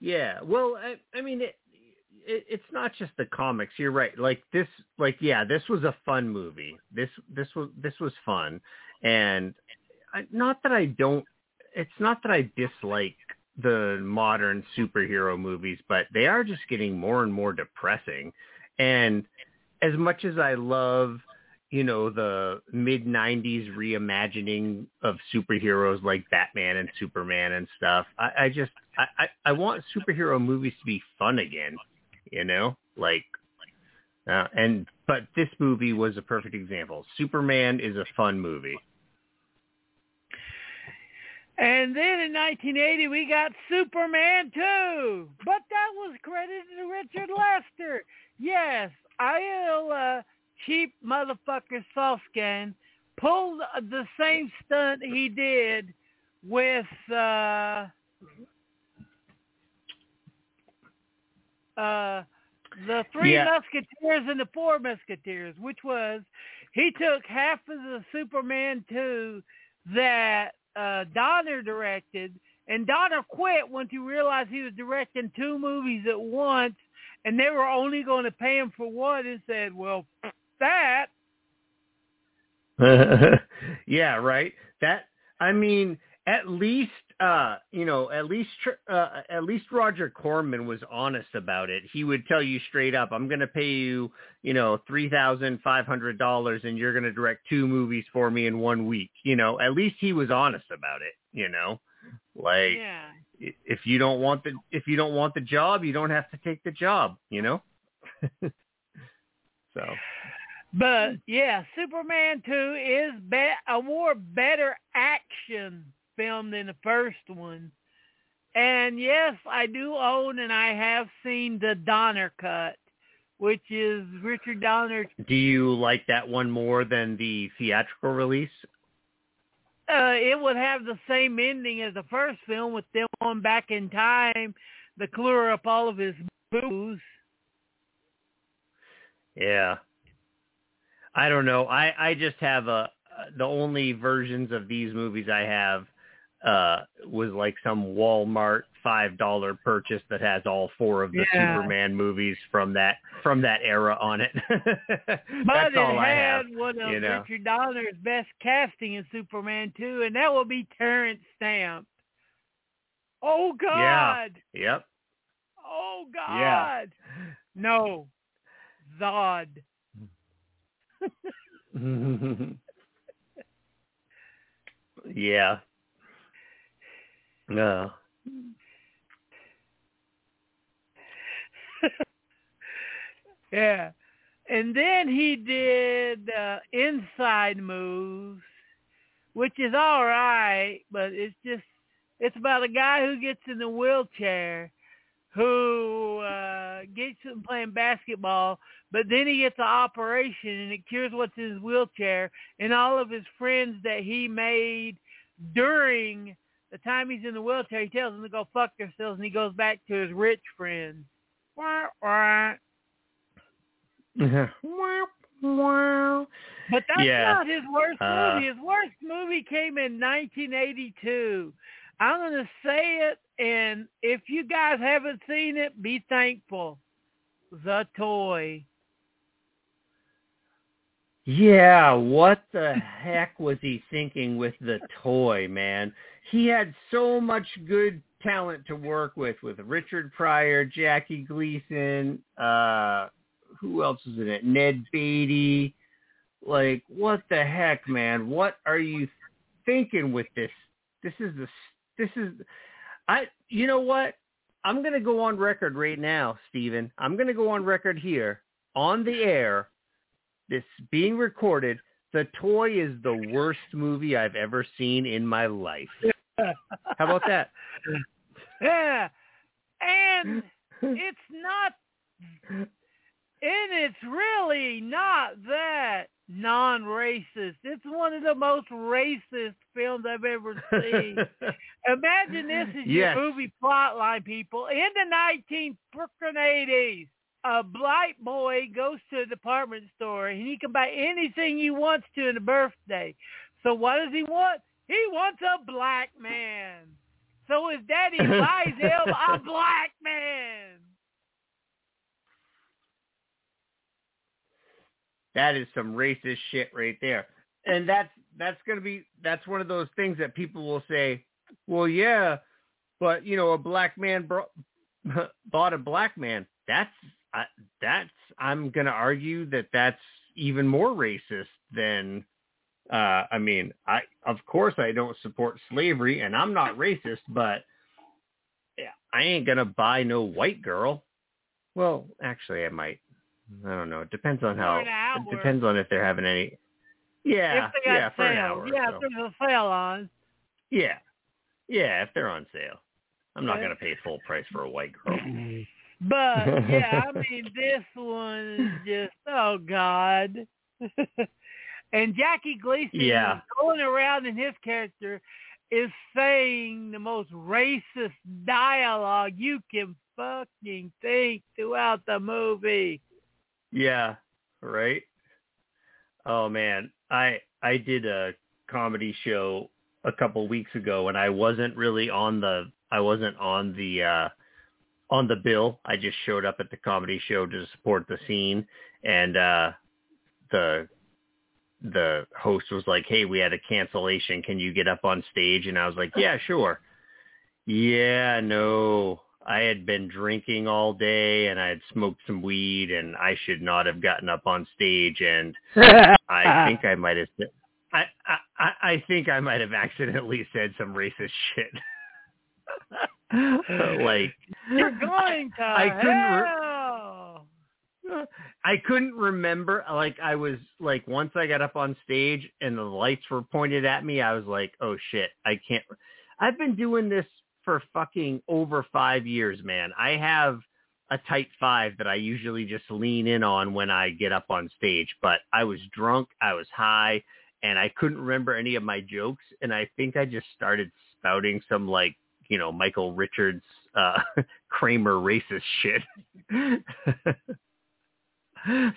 Yeah. Well, I mean, it's not just the comics. You're right. This was a fun movie. This was fun. And it's not that I dislike the modern superhero movies, but they are just getting more and more depressing. And as much as I love, the mid-90s reimagining of superheroes like Batman and Superman and stuff, I want superhero movies to be fun again, but this movie was a perfect example. Superman is a fun movie. And then in 1980, we got Superman 2. But that was credited to Richard Lester. Yes, I'll cheap motherfucker Softcan pulled the same stunt he did with the Three Musketeers and the Four Musketeers, which was he took half of the Superman 2 that Donner directed, and Donner quit once he realized he was directing two movies at once and they were only going to pay him for one, and said, well, that yeah, right, that I mean, at least Roger Corman was honest about it. He would tell you straight up, I'm going to pay you, $3,500 and you're going to direct two movies for me in 1 week. At least he was honest about it, If you don't want the job, you don't have to take the job, So. But yeah, Superman 2 is a more better action film than the first one. And yes, I do own and I have seen the Donner cut, which is Richard Donner. Do you like that one more than the theatrical release? It would have the same ending as the first film, with them going back in time to clear up all of his booze. Yeah. I don't know. I just have the only versions of these movies I have was like some Walmart $5 purchase that has all four of the Superman movies from that era on it. That's all I have. But it had one of Richard Donner's best casting in Superman 2, and that will be Terrence Stamp. Oh God. Yeah. Yep. Oh God. Yeah. No. Zod. Yeah. No. Yeah. And then he did Inside Moves, which is all right, but it's about a guy who gets in the wheelchair, who gets him playing basketball, but then he gets an operation and it cures what's in his wheelchair, and all of his friends that he made during the time he's in the wheelchair, he tells them to go fuck themselves, and he goes back to his rich friends. Wah, wah. But that's not his worst movie. His worst movie came in 1982. I'm going to say it, and if you guys haven't seen it, be thankful. The Toy. Yeah, what the heck was he thinking with The Toy, man? He had so much good talent to work with Richard Pryor, Jackie Gleason, who else was in it? Ned Beatty. Like, what the heck, man? What are you thinking with this? You know what? I'm going to go on record right now, Steven. I'm going to go on record here on the air. This being recorded. The Toy is the worst movie I've ever seen in my life. How about that? Yeah. And it's not, and it's really not that non-racist. It's one of the most racist films I've ever seen. Imagine this is your movie plotline, people. In the 1980s, a black boy goes to a department store and he can buy anything he wants to in a birthday. So what does he want? He wants a black man. So his daddy buys him a black man. That is some racist shit right there. And that's one of those things that people will say, well, yeah, but, you know, a black man bought a black man. I'm going to argue that that's even more racist than, of course I don't support slavery and I'm not racist, but I ain't going to buy no white girl. Well, actually I might. I don't know. It depends on it depends on if they're having any. Yeah. If they got for an hour. Yeah. So. If there's a sale on. Yeah. Yeah. If they're on sale, I'm not going to pay full price for a white girl. But yeah, I mean, this one is just, oh God. And Jackie Gleason is going around in his character is saying the most racist dialogue you can fucking think throughout the movie. Yeah, right. Oh man, I did a comedy show a couple weeks ago, and I wasn't on the bill. I just showed up at the comedy show to support the scene, and the host was like, "Hey, we had a cancellation. Can you get up on stage?" And I was like, "Yeah, sure." Yeah, no. I had been drinking all day and I had smoked some weed and I should not have gotten up on stage. And I think I might have accidentally said some racist shit. Like, you're going to hell. I couldn't remember. Like, I was like, once I got up on stage and the lights were pointed at me, I was like, oh shit, I can't. I've been doing this for fucking over 5 years, man. I have a tight five that I usually just lean in on when I get up on stage, but I was drunk, I was high, and I couldn't remember any of my jokes, and I think I just started spouting some, like, you know, Michael Richards, Kramer racist shit.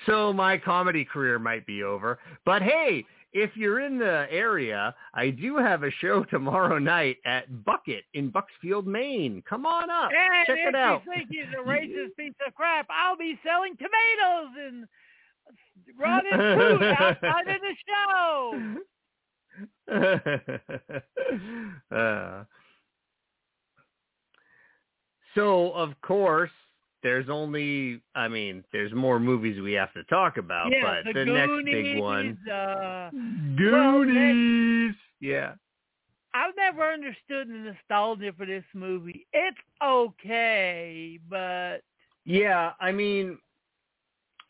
So my comedy career might be over, but hey, if you're in the area, I do have a show tomorrow night at Bucket in Bucksfield, Maine. Come on up. And check it out. And if you think he's a racist piece of crap, I'll be selling tomatoes and running food outside of the show. So, of course, there's more movies we have to talk about, but the next big one. Goonies! Yeah. I've never understood the nostalgia for this movie. It's okay, but... Yeah, I mean,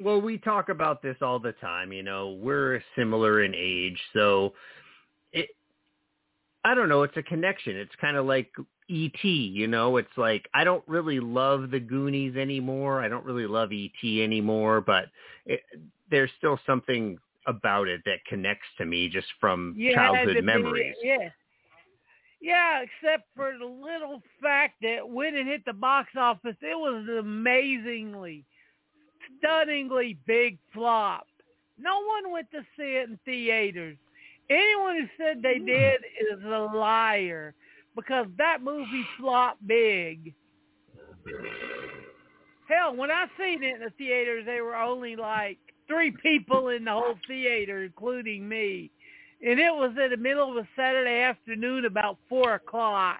Well, we talk about this all the time. You know, we're similar in age, so I don't know. It's a connection. It's kind of like E.T., you know, it's like, I don't really love the Goonies anymore. I don't really love E.T. anymore, but there's still something about it that connects to me just from childhood memories. Yeah, except for the little fact that when it hit the box office, it was an amazingly, stunningly big flop. No one went to see it in theaters. Anyone who said they did is a liar, because that movie flopped big. Hell, when I seen it in the theaters, there were only like 3 people in the whole theater, including me. And it was in the middle of a Saturday afternoon, about 4 o'clock.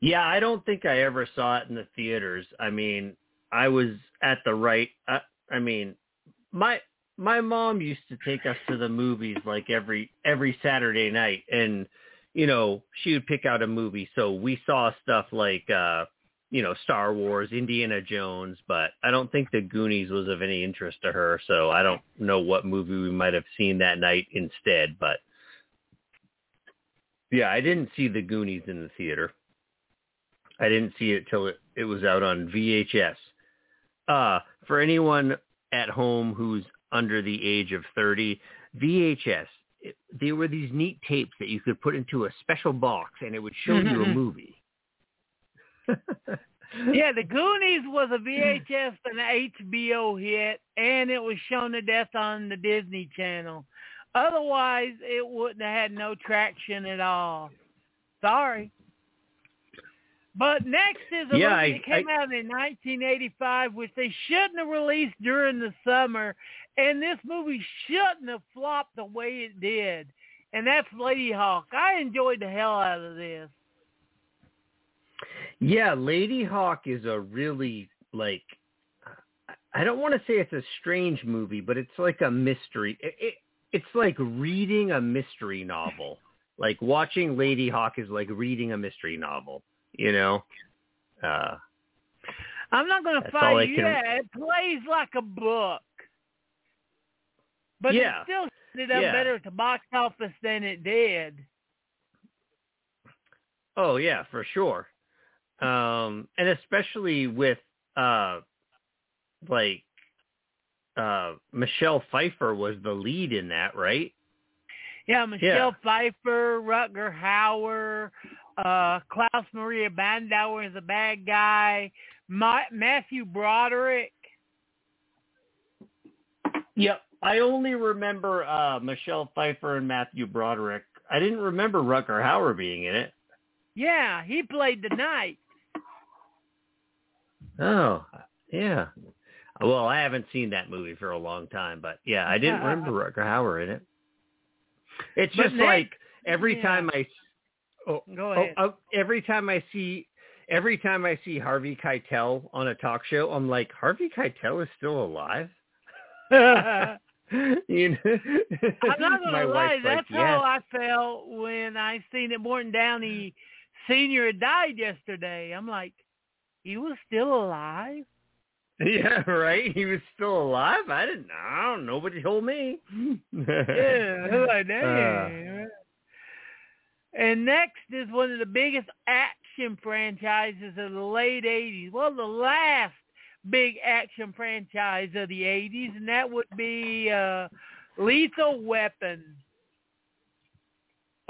Yeah, I don't think I ever saw it in the theaters. I mean, I was at the right... I mean, my mom used to take us to the movies like every Saturday night, and, you know, she would pick out a movie. So we saw stuff like, you know, Star Wars, Indiana Jones, but I don't think the Goonies was of any interest to her. So I don't know what movie we might have seen that night instead, but yeah, I didn't see the Goonies in the theater. I didn't see it till it was out on VHS. For anyone at home who's under the age of 30, VHS, there were these neat tapes that you could put into a special box, and it would show you a movie. Yeah, the Goonies was a VHS and an HBO hit, and it was shown to death on the Disney Channel. Otherwise, it wouldn't have had no traction at all. Sorry. But next is a movie that came out in 1985, which they shouldn't have released during the summer, and this movie shouldn't have flopped the way it did, and that's Lady Hawk. I enjoyed the hell out of this. Yeah, Lady Hawk is a really, like, I don't want to say it's a strange movie, but it's like a mystery. It's like reading a mystery novel. Like, watching Lady Hawk is like reading a mystery novel. You know, I'm not going to fight you. Yeah, it plays like a book, but it still ended up better at the box office than it did. Oh yeah, for sure. And especially with Michelle Pfeiffer was the lead in that, right? Yeah, Pfeiffer, Rutger Hauer. Klaus Maria Bandauer is a bad guy. Matthew Broderick. Yep. I only remember Michelle Pfeiffer and Matthew Broderick. I didn't remember Rutger Hauer being in it. Yeah, he played the knight. Oh, yeah. Well, I haven't seen that movie for a long time, but yeah, I didn't remember Rutger Hauer in it. It's just like every time I... Oh, go ahead. Every time I see Harvey Keitel on a talk show, I'm like, Harvey Keitel is still alive? You know? I'm not going to lie. That's how I felt when I seen that Morton Downey Sr. died yesterday. I'm like, he was still alive? Yeah, right? He was still alive? I don't know. Nobody told me. Yeah. I'm like, dang. And next is one of the biggest action franchises of the late 80s. Well, the last big action franchise of the 80s, and that would be Lethal Weapon.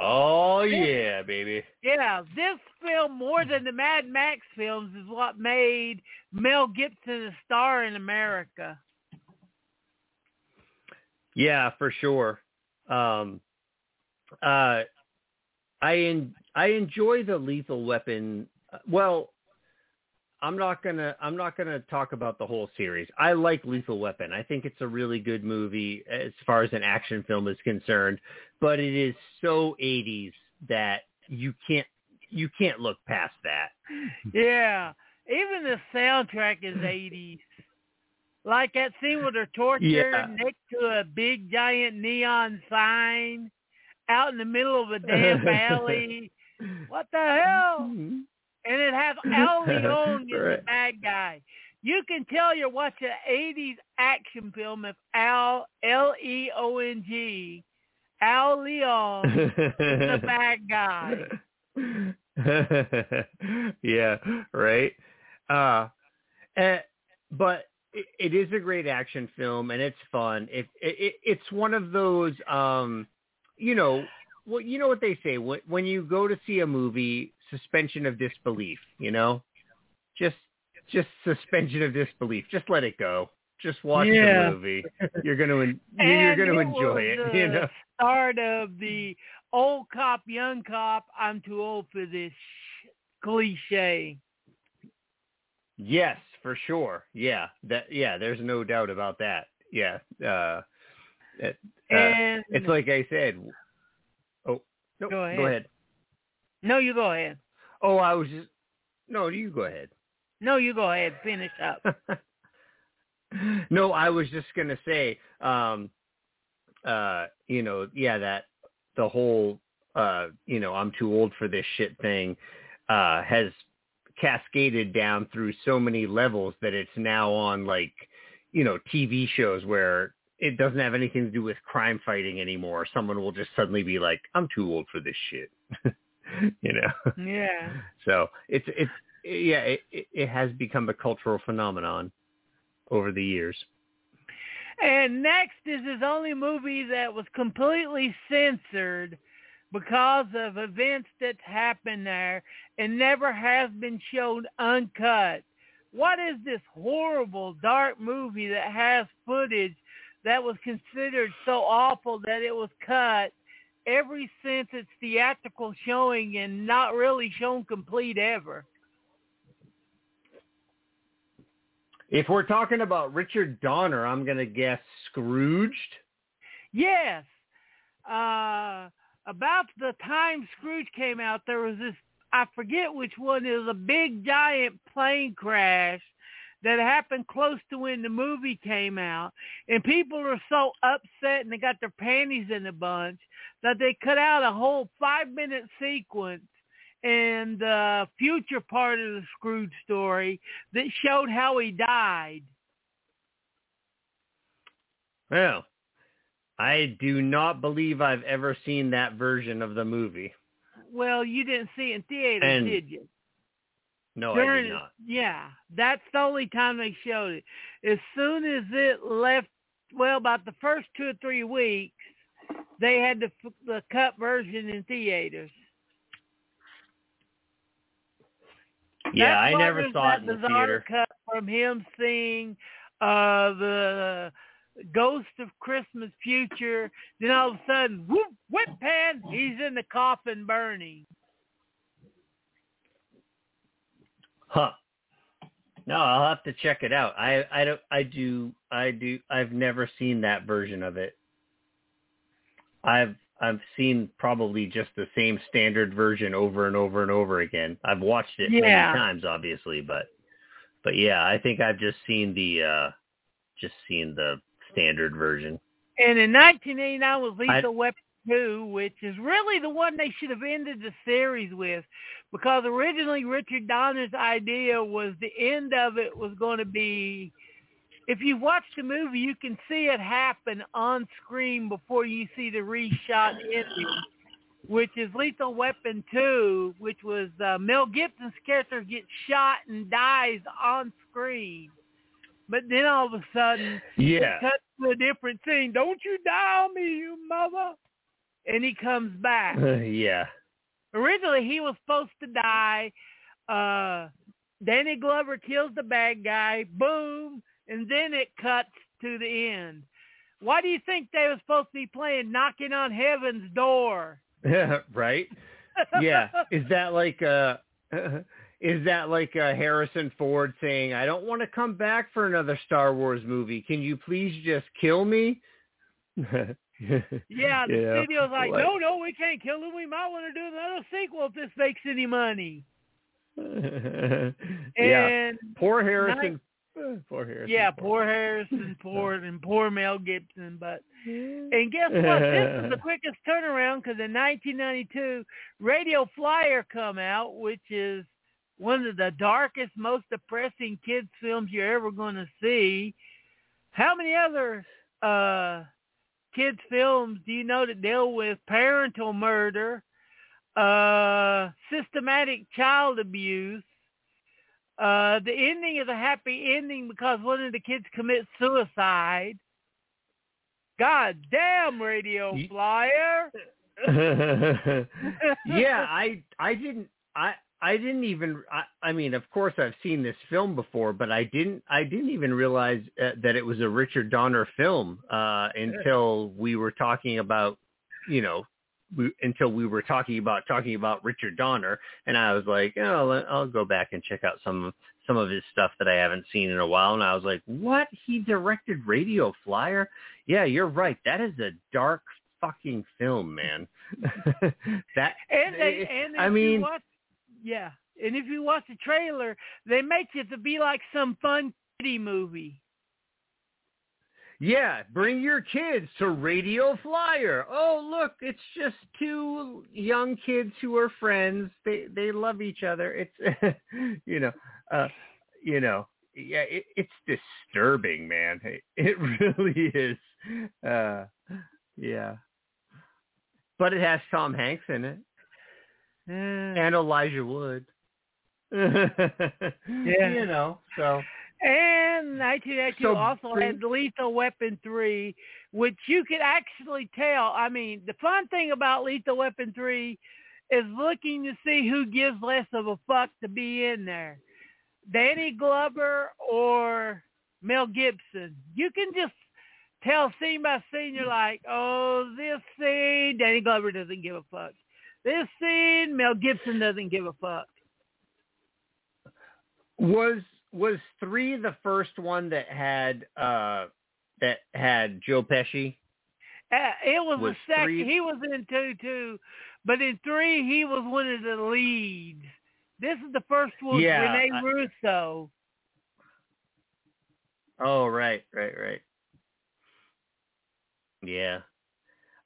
Oh, yeah, baby. Yeah, this film, more than the Mad Max films, is what made Mel Gibson a star in America. Yeah, for sure. I enjoy the Lethal Weapon. Well, I'm not gonna talk about the whole series. I like Lethal Weapon. I think it's a really good movie as far as an action film is concerned. But it is so 80s that you can't look past that. Yeah, even the soundtrack is 80s. Like that scene where they're tortured next to a big giant neon sign. Out in the middle of a damn alley. What the hell? And it has Al Leon as the bad guy. You can tell you're watching an 80s action film if Al, L-E-O-N-G, Al Leon is the bad guy. Yeah, right? But it is a great action film, and it's fun. It's one of those, you know what they say, when you go to see a movie, suspension of disbelief, you know? Just suspension of disbelief. Just let it go. Just watch the movie. You're gonna enjoy it. You know, start of the old cop, young cop. I'm too old for this cliche. Yes, for sure. Yeah, there's no doubt about that. Yeah, and it's like I said. Oh no, go ahead. No, you go ahead. Oh, I was just you go ahead. No, you go ahead. Finish up. No, I was just going to say, that the whole, I'm too old for this shit thing has cascaded down through so many levels that it's now on TV shows where it doesn't have anything to do with crime fighting anymore. Someone will just suddenly be like, I'm too old for this shit, you know? Yeah. So it has become a cultural phenomenon over the years. And next is his only movie that was completely censored because of events that happened there and never has been shown uncut. What is this horrible, dark movie that has footage that was considered so awful that it was cut ever since its theatrical showing and not really shown complete ever? If we're talking about Richard Donner, I'm going to guess Scrooged? Yes. About the time Scrooge came out, there was this, I forget which one, it was a big, giant plane crash that happened close to when the movie came out. And people were so upset and they got their panties in a bunch that they cut out a whole 5-minute sequence and the future part of the Scrooge story that showed how he died. Well, I do not believe I've ever seen that version of the movie. Well, you didn't see it in theaters, did you? No, I did not. Yeah, that's the only time they showed it. As soon as it left, well, about the first 2 or 3 weeks, they had the cut version in theaters. Yeah, I never saw it in the theater. Cut from him seeing the Ghost of Christmas Future, then all of a sudden, whoop, whip pan, he's in the coffin burning. Huh. No, I'll have to check it out. I've never seen that version of it. I've seen probably just the same standard version over and over and over again. I've watched it many times, obviously, but yeah, I think I've just seen the standard version. And in 1989 was Lethal Weapon 2, which is really the one they should have ended the series with, because originally Richard Donner's idea was the end of it was going to be, if you watch the movie, you can see it happen on screen before you see the reshot ending, which is Lethal Weapon 2, which was Mel Gibson's character gets shot and dies on screen. But then all of a sudden, it cuts to a different scene. Don't you die on me, you mother! And he comes back. Yeah. Originally, he was supposed to die. Danny Glover kills the bad guy. Boom. And then it cuts to the end. Why do you think they were supposed to be playing Knocking on Heaven's Door? Right? Yeah. Is that like a Harrison Ford saying, I don't want to come back for another Star Wars movie. Can you please just kill me? Yeah, the studio's like, no, we can't kill him. We might want to do another sequel if this makes any money. Yeah. Poor Harrison Ford. Poor Harrison Ford and poor Mel Gibson. And guess what? This is the quickest turnaround because in 1992, Radio Flyer come out, which is one of the darkest, most depressing kids films you're ever going to see. How many other kids films do you know that deal with parental murder, systematic child abuse, the ending is a happy ending because one of the kids commits suicide? God damn, Radio Flyer. Yeah, I mean, of course I've seen this film before, but I didn't even realize that it was a Richard Donner film until we were talking about, you know, until we were talking about Richard Donner, and I was like, oh, I'll go back and check out some of his stuff that I haven't seen in a while. And I was like, what? He directed Radio Flyer? Yeah, you're right. That is a dark fucking film, man. And if you watch the trailer, they make it to be like some fun kiddie movie. Yeah, bring your kids to Radio Flyer. Oh, look, it's just two young kids who are friends. They love each other. It's yeah, it's disturbing, man. It really is. Yeah, but it has Tom Hanks in it. And Elijah Wood. So. And 1982 also had Lethal Weapon 3, which you could actually tell. I mean, the fun thing about Lethal Weapon 3 is looking to see who gives less of a fuck to be in there. Danny Glover or Mel Gibson. You can just tell scene by scene, you're like, oh, this scene, Danny Glover doesn't give a fuck. This scene, Mel Gibson doesn't give a fuck. Was 3 the first one that had Joe Pesci? It was the second. He was in 2 too, but in 3 he was one of the leads. This is the first one, yeah, Rene Russo. Oh, right. Yeah,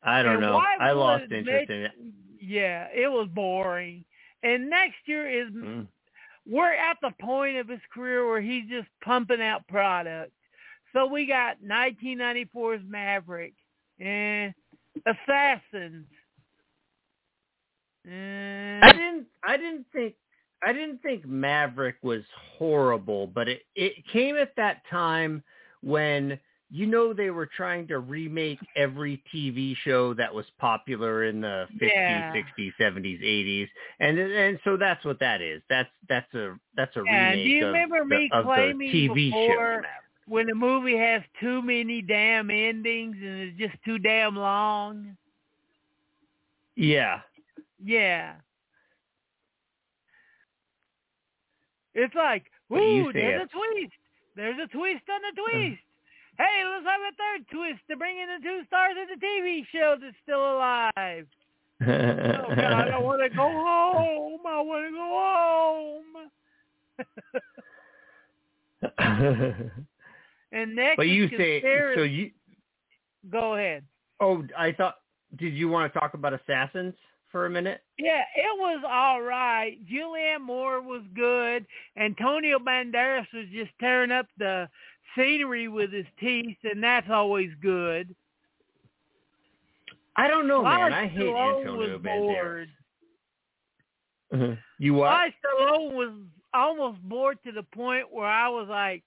I don't know. I lost interest in it. Yeah, it was boring. And next year is we're at the point of his career where he's just pumping out product. So we got 1994's Maverick and Assassins. I didn't think Maverick was horrible, but it came at that time when, you know, they were trying to remake every TV show that was popular in the 50s, 60s, 70s, 80s. And so that's what that is. That's a remake. Do you remember me claiming TV before show when the movie has too many damn endings and it's just too damn long? Yeah. It's like, ooh, there's a twist. There's a twist on the twist. Hey, let's have a third twist to bring in the two stars of the TV show that's still alive. Oh, God, I want to go home. And next, but you say so. You go ahead. Oh, I thought. Did you want to talk about Assassins for a minute? Yeah, it was all right. Julianne Moore was good. Antonio Banderas was just tearing up the scenery with his teeth, and that's always good. I don't know, man. I hate Antonio Banderas. You what? I Stallone was almost bored to the point where I was like,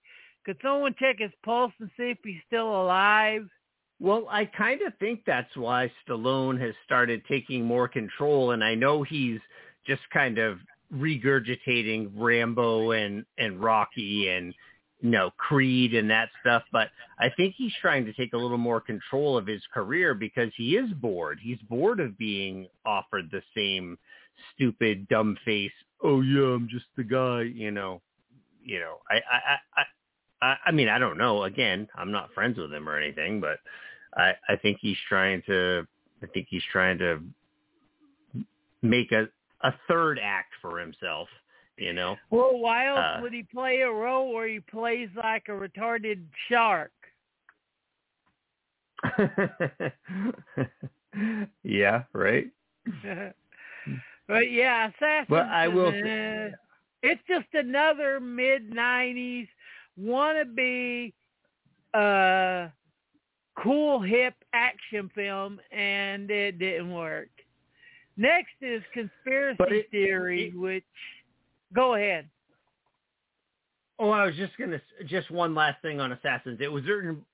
could someone check his pulse and see if he's still alive? Well, I kind of think that's why Stallone has started taking more control, and I know he's just kind of regurgitating Rambo and Rocky and Creed and that stuff, but I think he's trying to take a little more control of his career because he is bored. He's bored of being offered the same stupid, dumb face. Oh yeah, I'm just the guy, I mean, I don't know. Again, I'm not friends with him or anything, but I think he's trying to make a third act for himself. Well, why else would he play a role where he plays like a retarded shark? Yeah, right. But yeah, Assassin's. But I will. It's just another mid-90s wannabe cool, hip action film, and it didn't work. Next is Conspiracy Theory, which... Go ahead. Oh, I was just going to... Just one last thing on Assassins. It was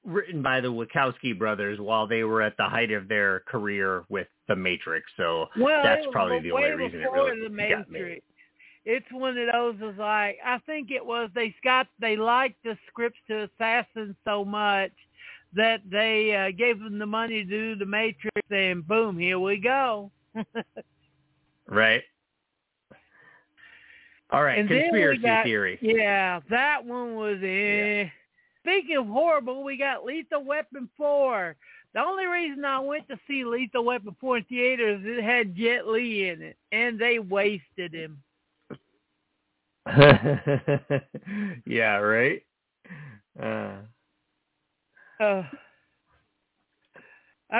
written by the Wachowski brothers while they were at the height of their career with The Matrix, so that's probably the only reason it really got me. It's one of those is like, I think it was they liked the scripts to Assassins so much that they gave them the money to do The Matrix, and boom, here we go. Right. All right, and Conspiracy Theory. Yeah, that one was . Speaking of horrible, we got Lethal Weapon 4. The only reason I went to see Lethal Weapon 4 in theaters is it had Jet Li in it, and they wasted him. Yeah, right? I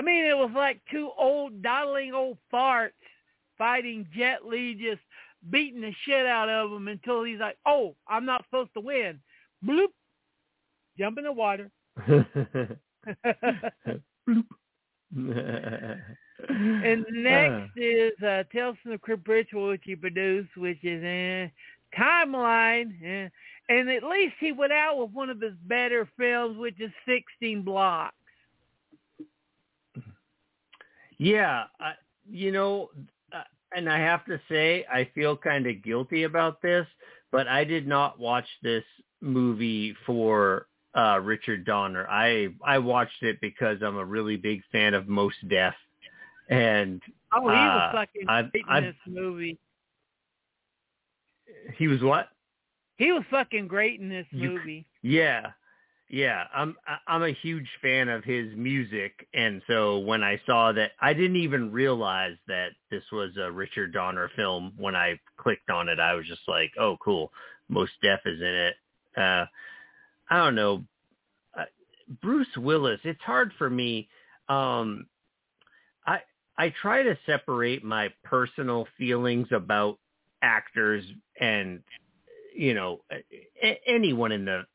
mean, it was like two old, dawdling old farts fighting Jet Li, just beating the shit out of him until he's like, oh, I'm not supposed to win. Bloop. Jump in the water. And next is Tales from the Crypt Ritual, which he produced, which is Timeline. And at least he went out with one of his better films, which is 16 Blocks. Yeah, and I have to say, I feel kind of guilty about this, but I did not watch this movie for Richard Donner. I watched it because I'm a really big fan of Mos Def, and he was fucking great in this movie. He was what? He was fucking great in this movie. Yeah. I'm a huge fan of his music, and so when I saw that, I didn't even realize that this was a Richard Donner film. When I clicked on it, I was just like, oh, cool, Mos Def is in it. I don't know. Bruce Willis, it's hard for me. I try to separate my personal feelings about actors and, anyone in the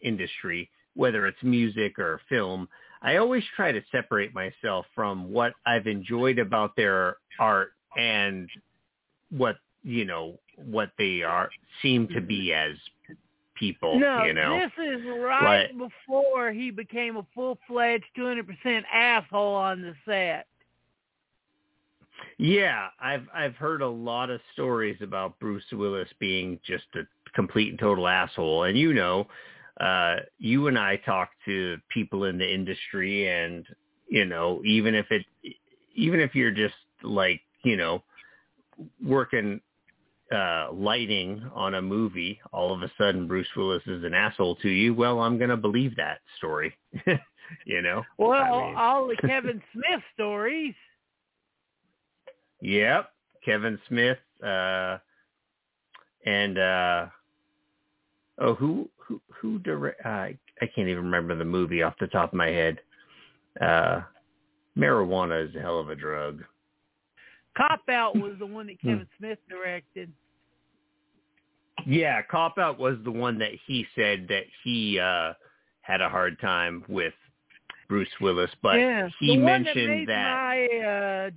industry, whether it's music or film. I always try to separate myself from what I've enjoyed about their art and what they are seem to be as people. This is right before he became a full-fledged 200% asshole on the set. Yeah, I've heard a lot of stories about Bruce Willis being just a complete and total asshole. And you and I talk to people in the industry, and even if you're just like working lighting on a movie, all of a sudden Bruce Willis is an asshole to you. Well, I'm going to believe that story, Well, all the Kevin Smith stories. Yep. Kevin Smith. Who direct? I can't even remember the movie off the top of my head. Marijuana is a hell of a drug. Cop Out was the one that Kevin Smith directed. Yeah, Cop Out was the one that he said that he had a hard time with Bruce Willis, but he mentioned that. My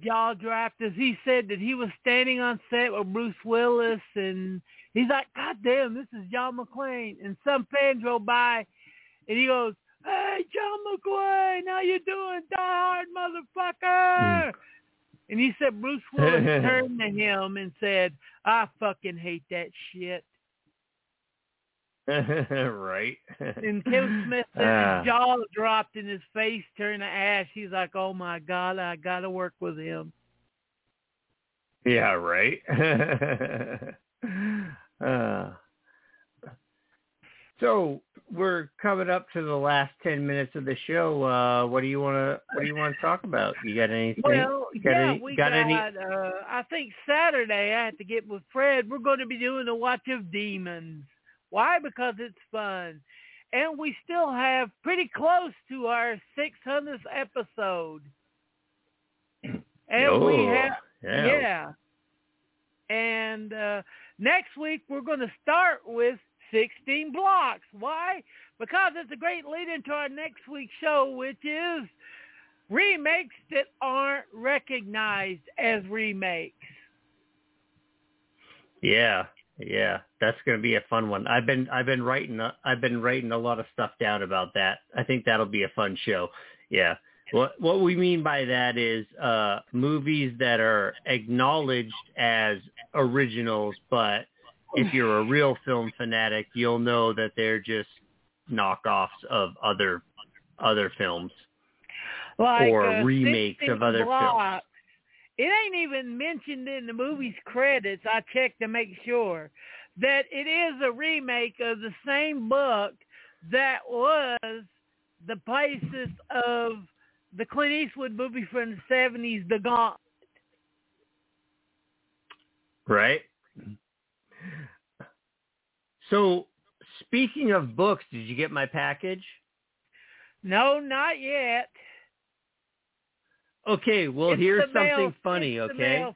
jaw dropped as he said that he was standing on set with Bruce Willis, and he's like, God damn, this is John McClane. And some fan drove by, and he goes, hey, John McClane, how you doing? Die hard, motherfucker! And he said Bruce Willis turned to him and said, I fucking hate that shit. Right. And Kevin Smith said his jaw dropped and his face turned to ash. He's like, oh, my God, I got to work with him. Yeah, right. So we're coming up to the last 10 minutes of the show. What do you want to talk about? You got anything? Well, I think Saturday I have to get with Fred. We're going to be doing a Watch of Demons. Why? Because it's fun. And we still have pretty close to our 600th episode. And we have... Yeah. And Next week, we're going to start with 16 Blocks. Why? Because it's a great lead into our next week's show, which is remakes that aren't recognized as remakes. Yeah, that's going to be a fun one. I've been writing a lot of stuff down about that. I think that'll be a fun show. Yeah. What we mean by that is movies that are acknowledged as originals, but if you're a real film fanatic, you'll know that they're just knockoffs of other films, like, or remakes of other films. It ain't even mentioned in the movie's credits. I checked to make sure that it is a remake of the same book that was the basis of the Clint Eastwood movie from the 70s, The Gauntlet. Right. So, speaking of books, did you get my package? No, not yet. Okay, well, here's something funny, okay?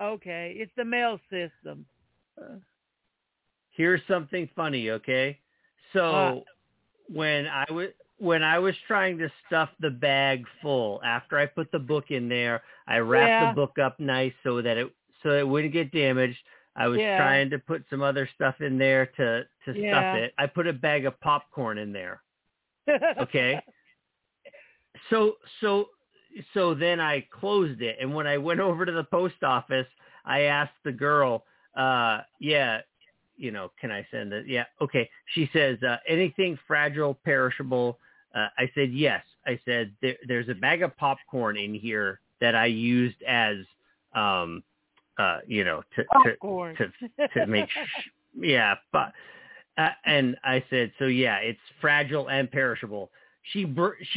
Okay, it's the mail system. Here's something funny, okay? So, when I was trying to stuff the bag full, after I put the book in there, I wrapped the book up nice so it wouldn't get damaged. I was trying to put some other stuff in there to stuff it. I put a bag of popcorn in there. Okay. So then I closed it, and when I went over to the post office, I asked the girl, can I send it? Yeah, okay. She says, anything fragile, perishable? I said, yes. I said, there's a bag of popcorn in here that I used as, to make and I said, it's fragile and perishable. She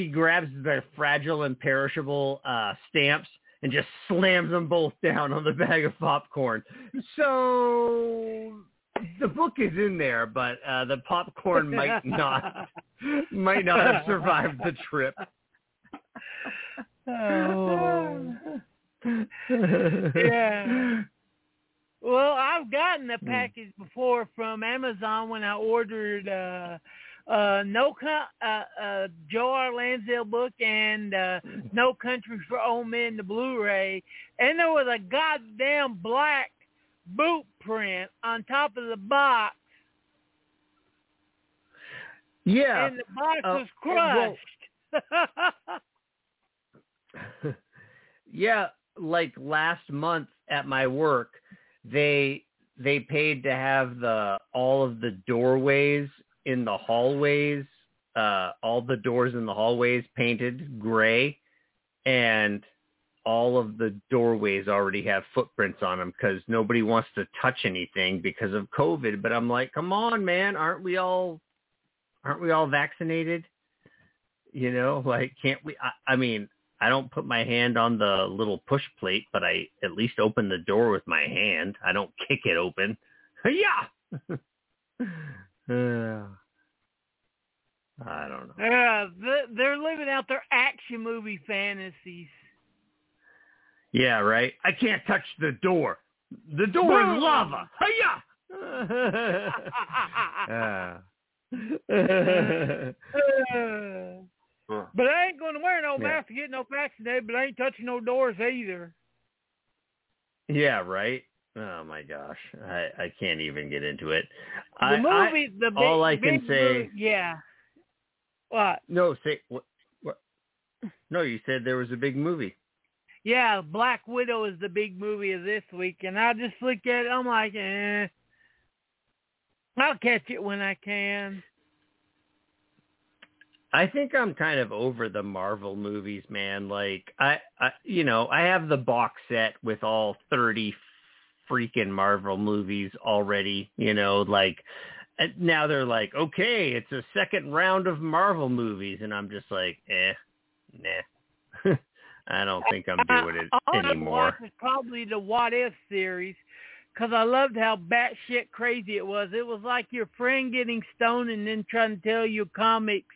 grabs the fragile and perishable stamps and just slams them both down on the bag of popcorn. So the book is in there, but the popcorn might not have survived the trip. Oh. Yeah. Well, I've gotten a package before from Amazon when I ordered Joe R. Lansdale book and No Country for Old Men, the Blu-ray, and there was a goddamn black boot print on top of the box. Yeah, and the box was crushed. Well, yeah, like last month at my work, they paid to have all of the doorways in the hallways, all the doors in the hallways painted gray, and all of the doorways already have footprints on them because nobody wants to touch anything because of COVID. But I'm like, come on, man, aren't we all vaccinated? Can't we? I mean, I don't put my hand on the little push plate, but I at least open the door with my hand. I don't kick it open. Yeah. I don't know. They're living out their action movie fantasies. Yeah, right? I can't touch the door. The door is lava. Hi-ya! But I ain't going to wear no mask to get no vaccinated, but I ain't touching no doors either. Yeah, right? Oh my gosh, I can't even get into it. What? No, say what? No, you said there was a big movie. Yeah, Black Widow is the big movie of this week, and I just look at it. I'm like, I'll catch it when I can. I think I'm kind of over the Marvel movies, man. Like I have the box set with all 30. Freaking Marvel movies already, now they're like, okay, it's a second round of Marvel movies, and I'm just like, nah. I don't think I'm doing it anymore. It's probably the What If series, because I loved how batshit crazy it was. It was like your friend getting stoned and then trying to tell you comics.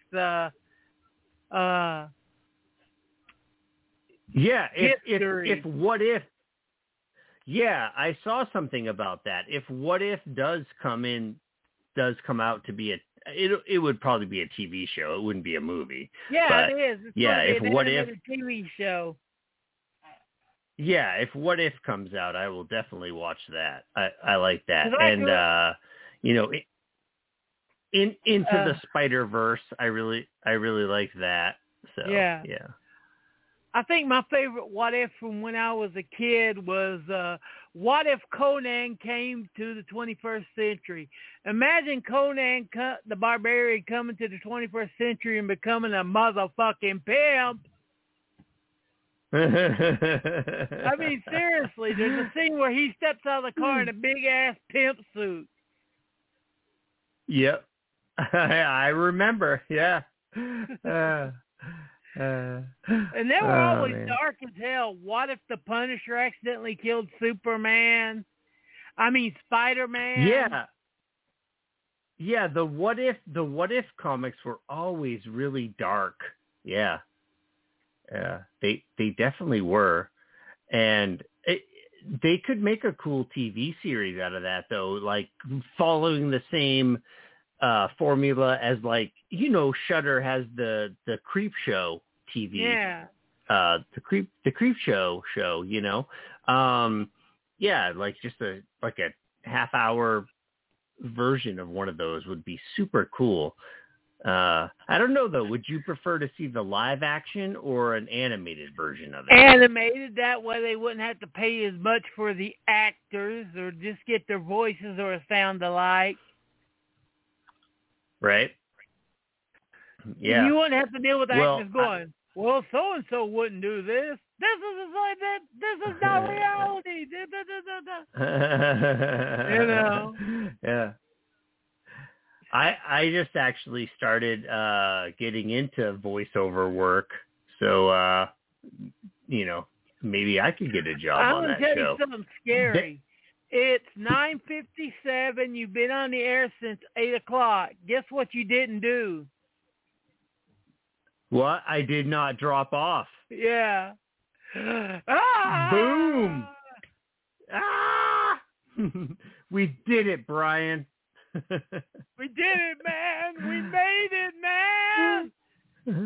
If What If Yeah, I saw something about that. If What If does come out to be it would probably be a TV show. It wouldn't be a movie. Yeah, but it is. It's TV show. Yeah, if What If comes out, I will definitely watch that. I like that. And into the Spider-Verse, I really like that. So yeah. I think my favorite What If from when I was a kid was What If Conan came to the 21st century? Imagine Conan the Barbarian coming to the 21st century and becoming a motherfucking pimp. I mean, seriously, there's a scene where he steps out of the car in a big-ass pimp suit. Yep. I remember, yeah. And they were always dark as hell. What if the Punisher accidentally killed Superman? I mean, Spider-Man. Yeah. Yeah, the What If comics were always really dark. Yeah. They definitely were. And they could make a cool TV series out of that, though, like following the same formula as, like, Shudder has the Creep Show TV. Yeah. The Creep Show, just a half hour version of one of those would be super cool. I don't know, though. Would you prefer to see the live action or an animated version of it? Animated. That way they wouldn't have to pay as much for the actors or just get their voices or sound alike. Right. Yeah. You wouldn't have to deal with actors going, so-and-so wouldn't do this. This is not reality. Yeah. I just actually started getting into voiceover work, so maybe I could get a job on that show. I'm gonna tell you something scary. It's 9:57. You've been on the air since 8:00. Guess what you didn't do? What? I did not drop off. Yeah. Ah! Boom! Ah! We did it, Brian. We did it, man. We made it, man.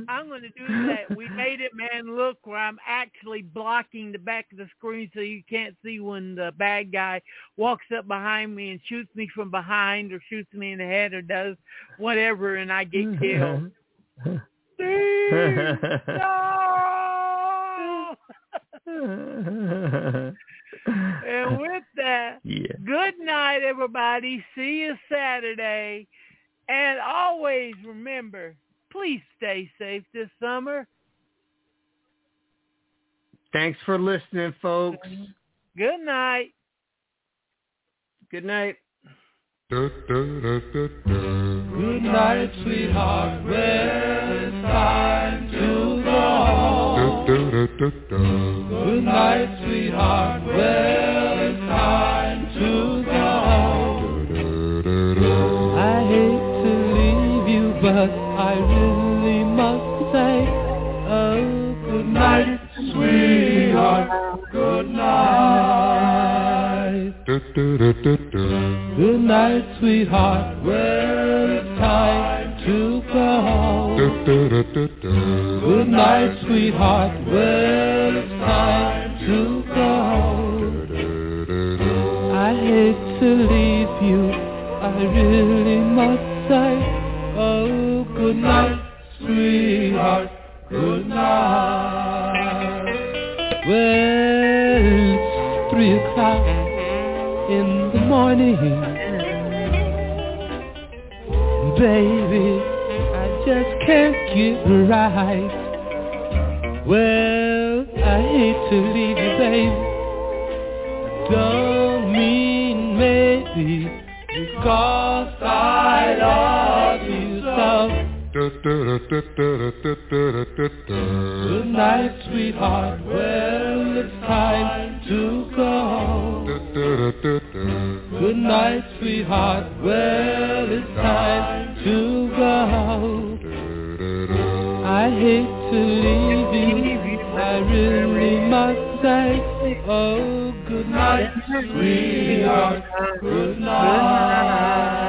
I'm going to do that. We made it, man. Look, where I'm actually blocking the back of the screen so you can't see when the bad guy walks up behind me and shoots me from behind or shoots me in the head or does whatever, and I get killed. No! And with that, Good night, everybody. See you Saturday. And always remember, please stay safe this summer. Thanks for listening, folks. Good night. Good night. Good night, sweetheart. Well, it's time to go home. Good night, sweetheart. Well, it's time to go home. I hate to leave you, but I really must say, oh, good night, sweetheart. Good night. Good night, sweetheart. Well, it's time to go home. Good night, sweetheart. Well, it's time to go home. I hate to leave you. I really must say, oh, good night, sweetheart. Good night. Well, it's 3:00. In the morning, baby, I just can't get right. Well, I hate to leave you, baby. Don't mean maybe, because I love you so. Good night, sweetheart. Well, it's time to go. Good night, sweetheart. Well, it's time to go. I hate to leave you. I really must say. say, oh, good night, sweetheart, good night.